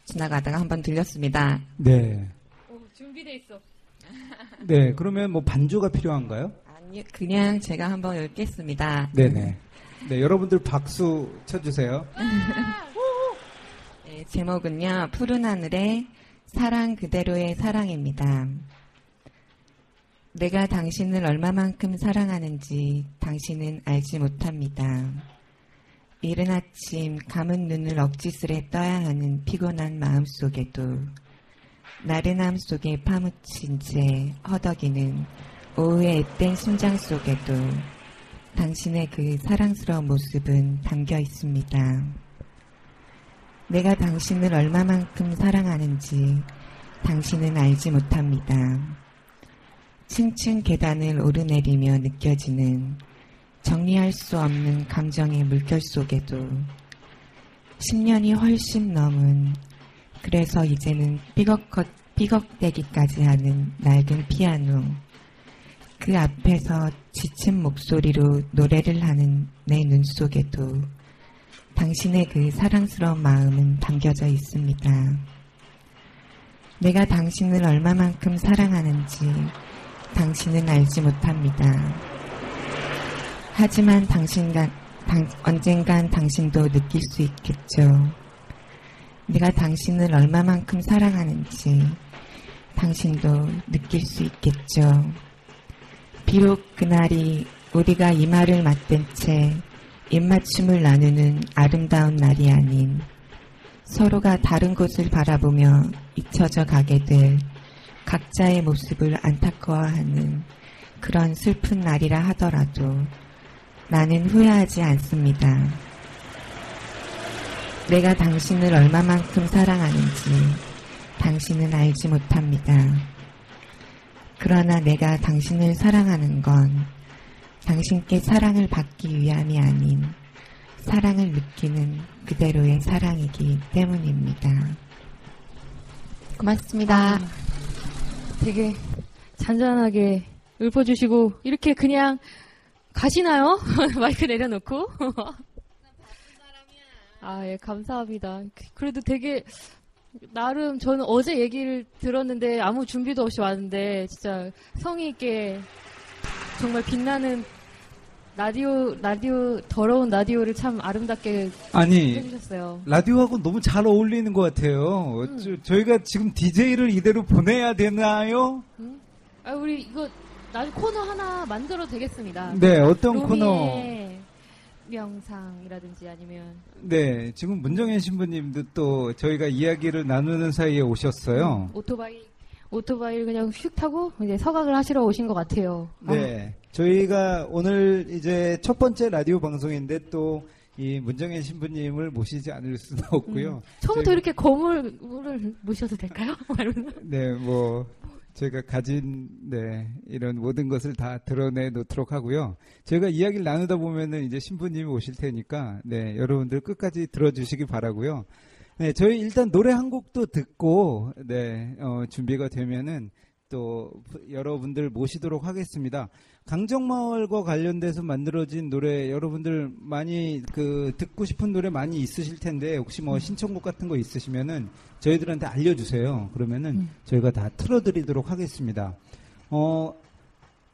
지나가다가 한번 들렸습니다. 네. 오, 준비돼 있어. 네, 그러면 뭐 반주가 필요한가요? 아니요, 그냥 제가 한번 읊겠습니다. 네네. 네, 여러분들 박수 쳐주세요. 네, 제목은요, 푸른 하늘의 사랑 그대로의 사랑입니다. 내가 당신을 얼마만큼 사랑하는지 당신은 알지 못합니다. 이른 아침 감은 눈을 억지스레 떠야 하는 피곤한 마음 속에도 나른함 속에 파묻힌 채 허덕이는 오후의 앳된 심장 속에도 당신의 그 사랑스러운 모습은 담겨 있습니다. 내가 당신을 얼마만큼 사랑하는지 당신은 알지 못합니다. 층층 계단을 오르내리며 느껴지는 정리할 수 없는 감정의 물결 속에도 10년이 훨씬 넘은, 그래서 이제는 삐걱대기까지 하는 낡은 피아노, 그 앞에서 지친 목소리로 노래를 하는 내 눈 속에도 당신의 그 사랑스러운 마음은 담겨져 있습니다. 내가 당신을 얼마만큼 사랑하는지 당신은 알지 못합니다. 하지만 언젠간 당신도 느낄 수 있겠죠. 내가 당신을 얼마만큼 사랑하는지 당신도 느낄 수 있겠죠. 비록 그날이 우리가 이마를 맞댄 채 입맞춤을 나누는 아름다운 날이 아닌 서로가 다른 곳을 바라보며 잊혀져 가게 될 각자의 모습을 안타까워하는 그런 슬픈 날이라 하더라도 나는 후회하지 않습니다. 내가 당신을 얼마만큼 사랑하는지 당신은 알지 못합니다. 그러나 내가 당신을 사랑하는 건 당신께 사랑을 받기 위함이 아닌 사랑을 느끼는 그대로의 사랑이기 때문입니다. 고맙습니다. 되게 잔잔하게 읊어주시고 이렇게 그냥 가시나요? 마이크 내려놓고. 아, 예, 감사합니다. 그래도 되게 나름 저는 어제 얘기를 들었는데 아무 준비도 없이 왔는데 진짜 성의 있게 정말 빛나는 라디오 더러운 라디오를 참 아름답게 해주셨어요. 라디오하고 너무 잘 어울리는 것 같아요. 저희가 지금 DJ를 이대로 보내야 되나요? 아, 우리 이거 나중에 코너 하나 만들어도 되겠습니다. 네, 어떤 코너? 명상이라든지 아니면 네, 지금 문정현 신부님도 또 저희가 이야기를 나누는 사이에 오셨어요. 오토바이를 그냥 휙 타고 이제 서각을 하시러 오신 것 같아요. 네. 저희가 오늘 이제 첫 번째 라디오 방송인데 또 이 문정현 신부님을 모시지 않을 수는 없고요. 처음부터 이렇게 거물을 모셔도 될까요? 네, 뭐 제가 가진 이런 모든 것을 다 드러내 놓도록 하고요. 저희가 이야기를 나누다 보면은 이제 신부님이 오실 테니까 여러분들 끝까지 들어주시기 바라고요. 네, 저희 일단 노래 한 곡도 듣고 준비가 되면은 또 여러분들 모시도록 하겠습니다. 강정마을과 관련돼서 만들어진 노래 여러분들 많이 듣고 싶은 노래 많이 있으실 텐데 혹시 뭐 신청곡 같은 거 있으시면은 저희들한테 알려주세요. 그러면은 저희가 다 틀어드리도록 하겠습니다.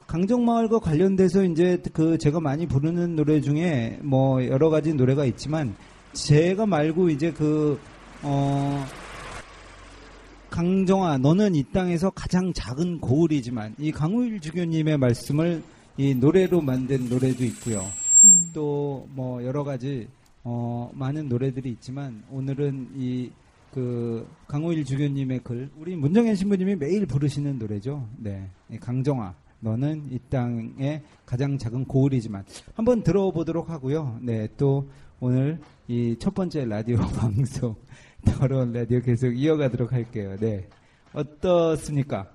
강정마을과 관련돼서 이제 제가 많이 부르는 노래 중에 뭐 여러 가지 노래가 있지만 제가 말고 이제 강정아 너는 이 땅에서 가장 작은 고울이지만 이 강우일 주교님의 말씀을 이 노래로 만든 노래도 있고요. 또 뭐 여러 가지 많은 노래들이 있지만 오늘은 이 강우일 주교님의 글 우리 문정현 신부님이 매일 부르시는 노래죠. 네, 강정아 너는 이 땅에 가장 작은 고울이지만 한번 들어보도록 하고요. 네, 또 오늘 이 첫 번째 라디오 방송 더러운 라디오 계속 이어가도록 할게요. 네, 어떻습니까?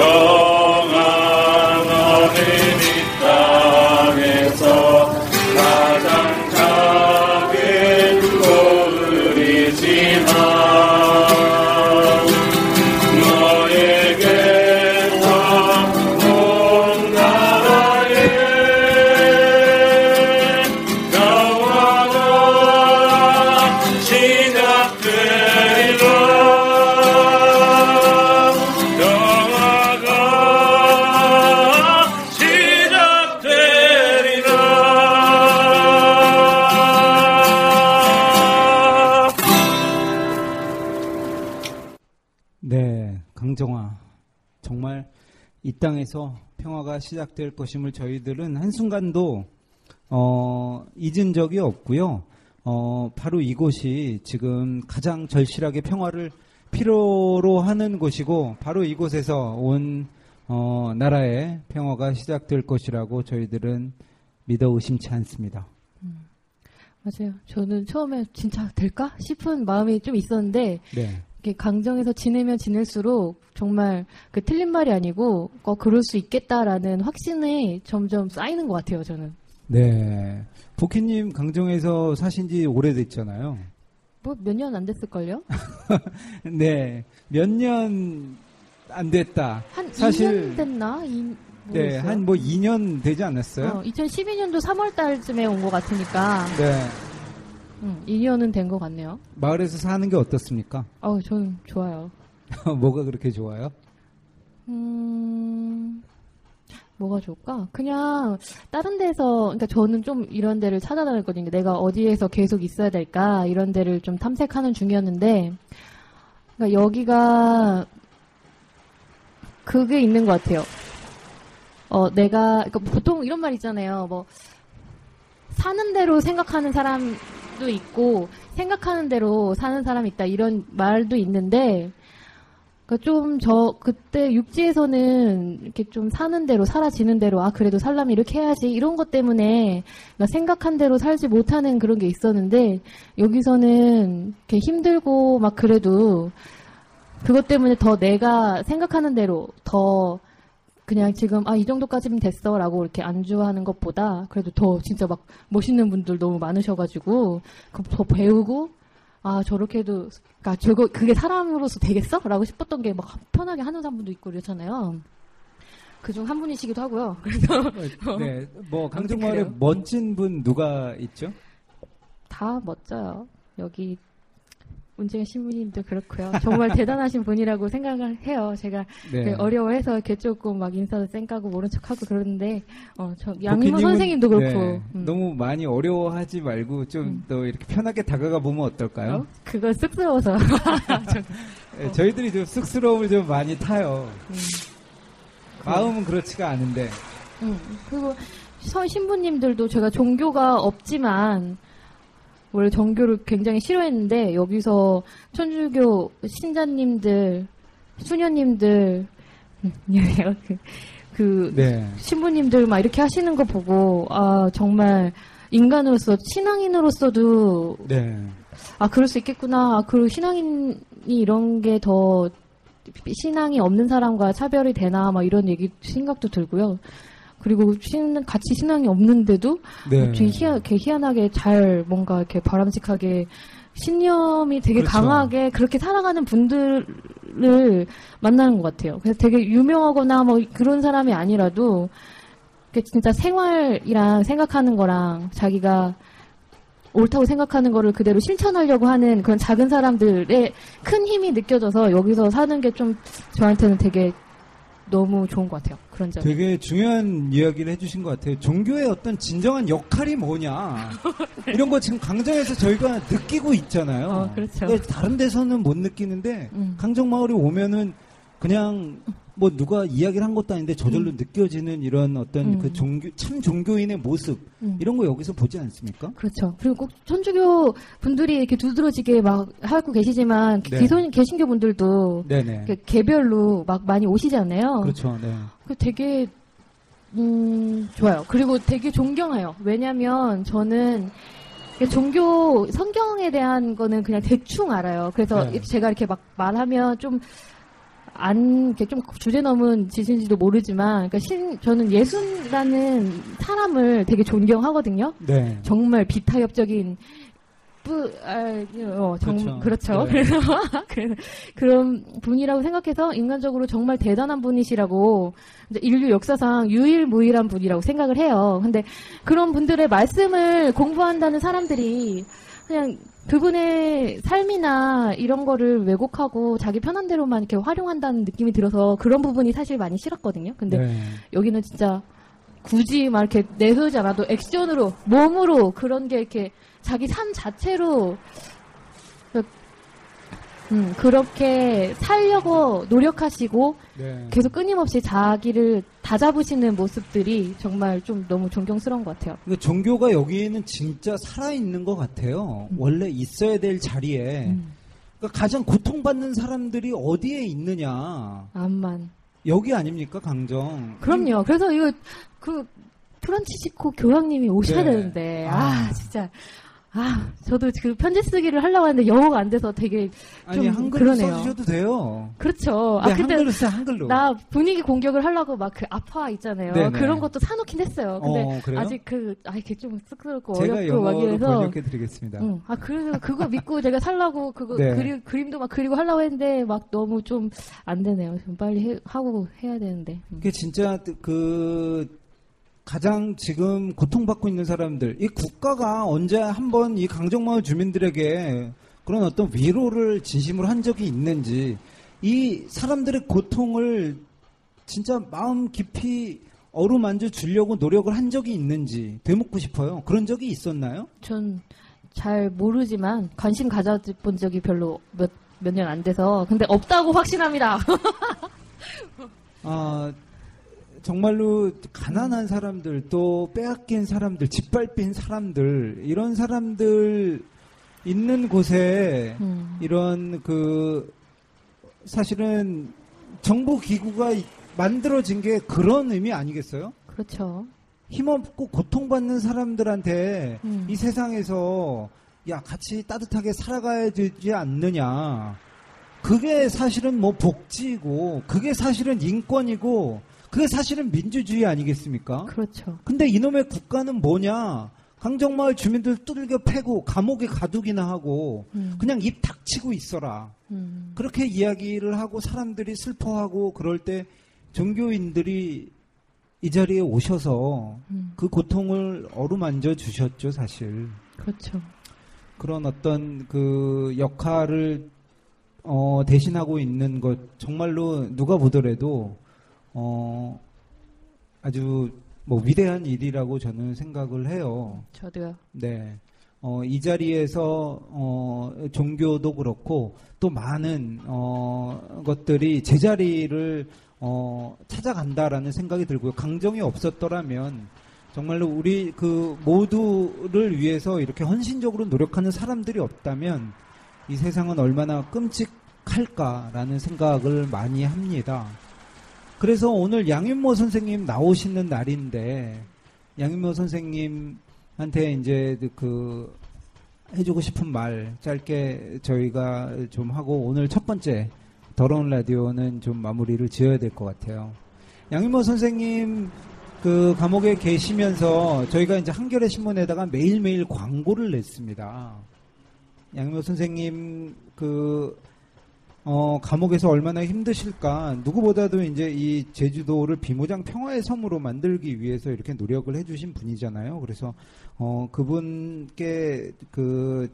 Oh, yeah. 이 땅에서 평화가 시작될 것임을 저희들은 한순간도 잊은 적이 없고요. 바로 이곳이 지금 가장 절실하게 평화를 필요로 하는 곳이고 바로 이곳에서 온 나라의 평화가 시작될 것이라고 저희들은 믿어 의심치 않습니다. 맞아요. 저는 처음에 진짜 될까 싶은 마음이 좀 있었는데 네. 강정에서 지내면 지낼수록 정말 그 틀린 말이 아니고 그럴 수 있겠다라는 확신이 점점 쌓이는 것 같아요. 저는. 네. 복희님 강정에서 사신 지 오래됐잖아요. 뭐 몇 년 안 됐을걸요? 네. 몇 년 안 됐다. 한 사실 2년 됐나? 네. 한 뭐 2년 되지 않았어요? 2012년도 3월 달쯤에 온 것 같으니까. 네. 2년은 된 것 같네요. 마을에서 사는 게 어떻습니까? 저는 좋아요. 뭐가 그렇게 좋아요? 뭐가 좋을까? 그냥 다른 데서 그러니까 저는 좀 이런 데를 찾아다녔거든요. 내가 어디에서 계속 있어야 될까 이런 데를 좀 탐색하는 중이었는데 그러니까 여기가 그게 있는 것 같아요. 내가 그러니까 보통 이런 말 있잖아요. 뭐 사는 대로 생각하는 사람도 있고 생각하는 대로 사는 사람이 있다 이런 말도 있는데 그러니까 좀 그때 육지에서는 이렇게 좀 사는 대로 사라지는 대로 그래도 살려면 이렇게 해야지 이런 것 때문에 나 생각한 대로 살지 못하는 그런 게 있었는데 여기서는 이렇게 힘들고 막 그래도 그것 때문에 더 내가 생각하는 대로 더 그냥 지금 이 정도까지면 됐어라고 이렇게 안주하는 것보다 그래도 더 진짜 막 멋있는 분들 너무 많으셔가지고 더 배우고 저렇게도 그러니까 그게 사람으로서 되겠어라고 싶었던 게 막 편하게 하는 사람도 있고 그렇잖아요. 그중 한 분이시기도 하고요. 그래서 네, 뭐 강정마을에 멋진 분 누가 있죠? 다 멋져요. 여기. 문정현 신부님도 그렇고요. 정말 대단하신 분이라고 생각을 해요. 제가 네. 어려워해서 이렇게 조금 막 인사도 쌩까고 모른 척하고 그러는데 양윤모 선생님도 그렇고 네. 너무 많이 어려워하지 말고 좀 더 이렇게 편하게 다가가 보면 어떨까요? 그건 쑥스러워서 네, 저희들이 좀 쑥스러움을 좀 많이 타요. 마음은 그렇지가 않은데 그리고 신부님들도 제가 종교가 없지만 원래 종교를 굉장히 싫어했는데 여기서 천주교 신자님들, 수녀님들, 네. 신부님들 막 이렇게 하시는 거 보고 정말 인간으로서 신앙인으로서도 네. 그럴 수 있겠구나. 그리고 신앙인이 이런 게 더 신앙이 없는 사람과 차별이 되나 막 이런 생각도 들고요. 그리고 같이 신앙이 없는데도 네. 되게 희한하게 잘 뭔가 이렇게 바람직하게 신념이 되게 그렇죠. 강하게 그렇게 살아가는 분들을 만나는 것 같아요. 그래서 되게 유명하거나 뭐 그런 사람이 아니라도 진짜 생활이랑 생각하는 거랑 자기가 옳다고 생각하는 거를 그대로 실천하려고 하는 그런 작은 사람들의 큰 힘이 느껴져서 여기서 사는 게 좀 저한테는 되게 너무 좋은 것 같아요. 그런 점. 되게 중요한 이야기를 해주신 것 같아요. 종교의 어떤 진정한 역할이 뭐냐 네. 이런 거 지금 강정에서 저희가 느끼고 있잖아요. 그렇죠. 근데 다른 데서는 못 느끼는데 강정마을에 오면은 그냥 뭐 누가 이야기를 한 것도 아닌데 저절로 느껴지는 이런 어떤 그 참 종교인의 모습 이런 거 여기서 보지 않습니까? 그렇죠. 그리고 꼭 천주교 분들이 이렇게 두드러지게 막 하고 계시지만 네. 개신교 분들도 개별로 막 많이 오시잖아요. 그렇죠. 네. 되게 좋아요. 그리고 되게 존경해요. 왜냐하면 저는 종교 성경에 대한 거는 그냥 대충 알아요. 그래서 네. 제가 이렇게 막 말하면 좀 이렇게 좀 주제 넘은 짓인지도 모르지만, 그러니까 저는 예수라는 사람을 되게 존경하거든요. 네. 정말 비타협적인, 그렇죠. 네. 그래서 그런 분이라고 생각해서 인간적으로 정말 대단한 분이시라고 인류 역사상 유일무이한 분이라고 생각을 해요. 근데 그런 분들의 말씀을 공부한다는 사람들이 그냥 그분의 삶이나 이런 거를 왜곡하고 자기 편한 대로만 이렇게 활용한다는 느낌이 들어서 그런 부분이 사실 많이 싫었거든요. 근데 네. 여기는 진짜 굳이 막 이렇게 내세우지 않아도 액션으로, 몸으로 그런 게 이렇게 자기 삶 자체로 그렇게 살려고 노력하시고 네. 계속 끊임없이 자기를 다잡으시는 모습들이 정말 좀 너무 존경스러운 것 같아요. 근데 종교가 여기에는 진짜 살아있는 것 같아요. 원래 있어야 될 자리에 그러니까 가장 고통받는 사람들이 어디에 있느냐. 암만. 여기 아닙니까, 강정? 그럼요. 그래서 이거 그 프란치스코 교황님이 오셔야 네. 되는데 아 진짜. 아, 저도 그 편지 쓰기를 하려고 하는데 영어가 안 돼서 되게 좀 아니, 한글로 그러네요. 써주셔도 돼요. 그렇죠. 네, 아, 근데 한글로 써요, 한글로. 나 분위기 공격을 하려고 막 그 아파 있잖아요. 네네. 그런 것도 사놓긴 했어요. 근데 아직 그, 아, 이게 좀 쑥스럽고 제가 어렵고 막 이래서. 제가 번역해 드리겠습니다. 응. 아, 그래서 그거 믿고 제가 살라고 그거 네. 그림도 막 그리고 하려고 했는데 막 너무 좀 안 되네요. 좀 빨리 하고 해야 되는데. 그게 진짜 그, 가장 지금 고통받고 있는 사람들, 이 국가가 언제 한번 이 강정마을 주민들에게 그런 어떤 위로를 진심으로 한 적이 있는지, 이 사람들의 고통을 진짜 마음 깊이 어루만져 주려고 노력을 한 적이 있는지 되묻고 싶어요. 그런 적이 있었나요? 전 잘 모르지만 관심 가져본 적이 별로 몇 년 안 돼서, 근데 없다고 확신합니다. 아. 정말로 가난한 사람들, 또 빼앗긴 사람들, 짓밟힌 사람들, 이런 사람들 있는 곳에 이런 그 사실은 정부 기구가 만들어진 게 그런 의미 아니겠어요? 그렇죠. 힘없고 고통받는 사람들한테 이 세상에서 야 같이 따뜻하게 살아가야 되지 않느냐. 그게 사실은 뭐 복지고, 그게 사실은 인권이고, 그게 사실은 민주주의 아니겠습니까? 그렇죠. 근데 이놈의 국가는 뭐냐? 강정마을 주민들 두들겨 패고 감옥에 가두기나 하고 그냥 입 닥치고 있어라. 그렇게 이야기를 하고 사람들이 슬퍼하고 그럴 때 종교인들이 이 자리에 오셔서 그 고통을 어루만져 주셨죠, 사실. 그렇죠. 그런 어떤 그 역할을 대신하고 있는 것 정말로 누가 보더라도 아주 뭐 위대한 일이라고 저는 생각을 해요. 저도요. 네. 이 자리에서 종교도 그렇고 또 많은 것들이 제자리를 찾아간다라는 생각이 들고요. 강정이 없었더라면 정말로 우리 그 모두를 위해서 이렇게 헌신적으로 노력하는 사람들이 없다면 이 세상은 얼마나 끔찍할까라는 생각을 많이 합니다. 그래서 오늘 양윤모 선생님 나오시는 날인데, 양윤모 선생님한테 이제 그, 해주고 싶은 말 짧게 저희가 좀 하고, 오늘 첫 번째 더러운 라디오는 좀 마무리를 지어야 될 것 같아요. 양윤모 선생님 그 감옥에 계시면서 저희가 이제 한겨레 신문에다가 매일매일 광고를 냈습니다. 양윤모 선생님 그, 감옥에서 얼마나 힘드실까. 누구보다도 이제 이 제주도를 비무장 평화의 섬으로 만들기 위해서 이렇게 노력을 해주신 분이잖아요. 그래서 그분께 그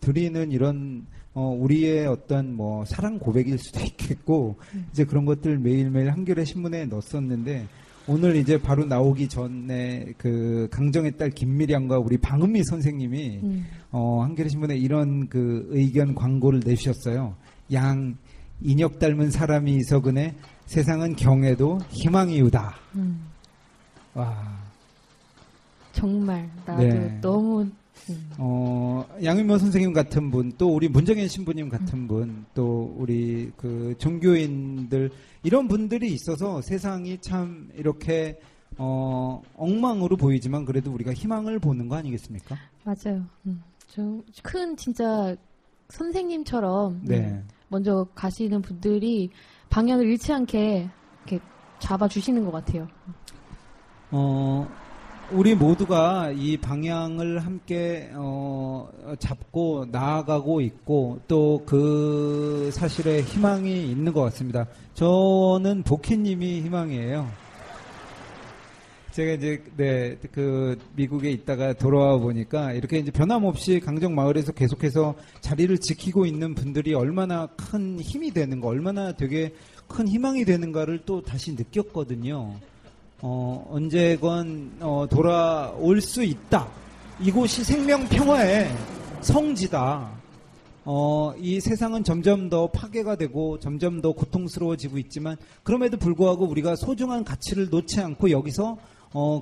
드리는 이런 우리의 어떤 뭐 사랑 고백일 수도 있겠고 이제 그런 것들 매일매일 한겨레 신문에 넣었었는데 오늘 이제 바로 나오기 전에 그 강정의 딸 김미량과 우리 방은미 선생님이 한겨레 신문에 이런 그 의견 광고를 내주셨어요. 양, 인혁 닮은 사람이 있어그네 세상은 경애도 희망이유다. 와. 정말, 나도 네. 너무. 양윤모 선생님 같은 분, 또 우리 문정현 신부님 같은 분, 또 우리 그 종교인들, 이런 분들이 있어서 세상이 참 이렇게 엉망으로 보이지만 그래도 우리가 희망을 보는 거 아니겠습니까? 맞아요. 좀 큰 진짜 선생님처럼. 네. 먼저 가시는 분들이 방향을 잃지 않게 이렇게 잡아주시는 것 같아요. 우리 모두가 이 방향을 함께 잡고 나아가고 있고 또 그 사실에 희망이 있는 것 같습니다. 저는 복희님이 희망이에요. 제가 이제 네 그 미국에 있다가 돌아와 보니까 이렇게 이제 변함없이 강정 마을에서 계속해서 자리를 지키고 있는 분들이 얼마나 큰 힘이 되는가, 얼마나 되게 큰 희망이 되는가를 또 다시 느꼈거든요. 언제건 돌아올 수 있다. 이곳이 생명 평화의 성지다. 이 세상은 점점 더 파괴가 되고 점점 더 고통스러워지고 있지만 그럼에도 불구하고 우리가 소중한 가치를 놓지 않고 여기서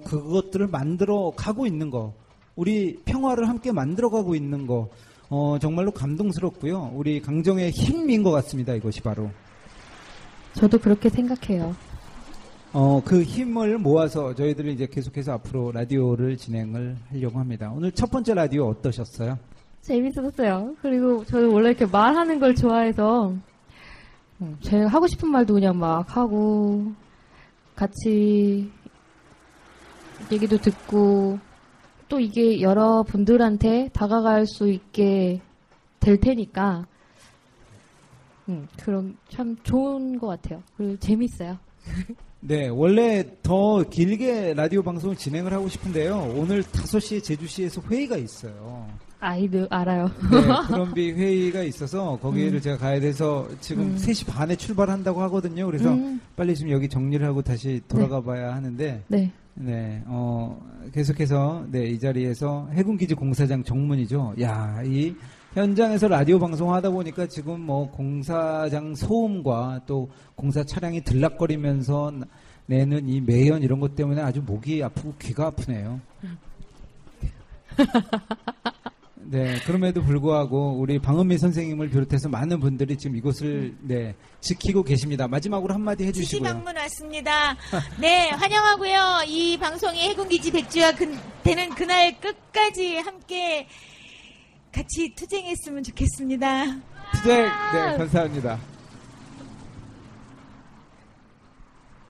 그것들을 만들어 가고 있는 거, 우리 평화를 함께 만들어 가고 있는 거, 정말로 감동스럽고요. 우리 강정의 힘인 것 같습니다. 이것이 바로. 저도 그렇게 생각해요. 그 힘을 모아서 저희들이 이제 계속해서 앞으로 라디오를 진행을 하려고 합니다. 오늘 첫 번째 라디오 어떠셨어요? 재밌었어요. 그리고 저는 원래 이렇게 말하는 걸 좋아해서 제가 하고 싶은 말도 그냥 막 하고 같이 얘기도 듣고 또 이게 여러분들한테 다가갈 수 있게 될 테니까 그럼 참 좋은 것 같아요. 그리고 재밌어요. 네, 원래 더 길게 라디오 방송을 진행을 하고 싶은데요. 오늘 5시에 제주시에서 회의가 있어요. 아이들 알아요. 네, 구럼비 회의가 있어서 거기를 제가 가야 돼서 지금 3시 반에 출발한다고 하거든요. 그래서 빨리 지금 여기 정리를 하고 다시 돌아가 네. 봐야 하는데 계속해서 이 자리에서 해군기지 공사장 정문이죠. 야, 이 현장에서 라디오 방송하다 보니까 지금 공사장 소음과 또 공사 차량이 들락거리면서 내는 이 매연 이런 것 때문에 아주 목이 아프고 귀가 아프네요. 네, 그럼에도 불구하고 우리 방은미 선생님을 비롯해서 많은 분들이 지금 이곳을 지키고 계십니다. 마지막으로 한마디 해주시고요. 지시 방문 왔습니다. 네, 환영하고요. 이 방송이 해군기지 백지화 되는 그날 끝까지 함께 같이 투쟁했으면 좋겠습니다. 투쟁! 네, 감사합니다.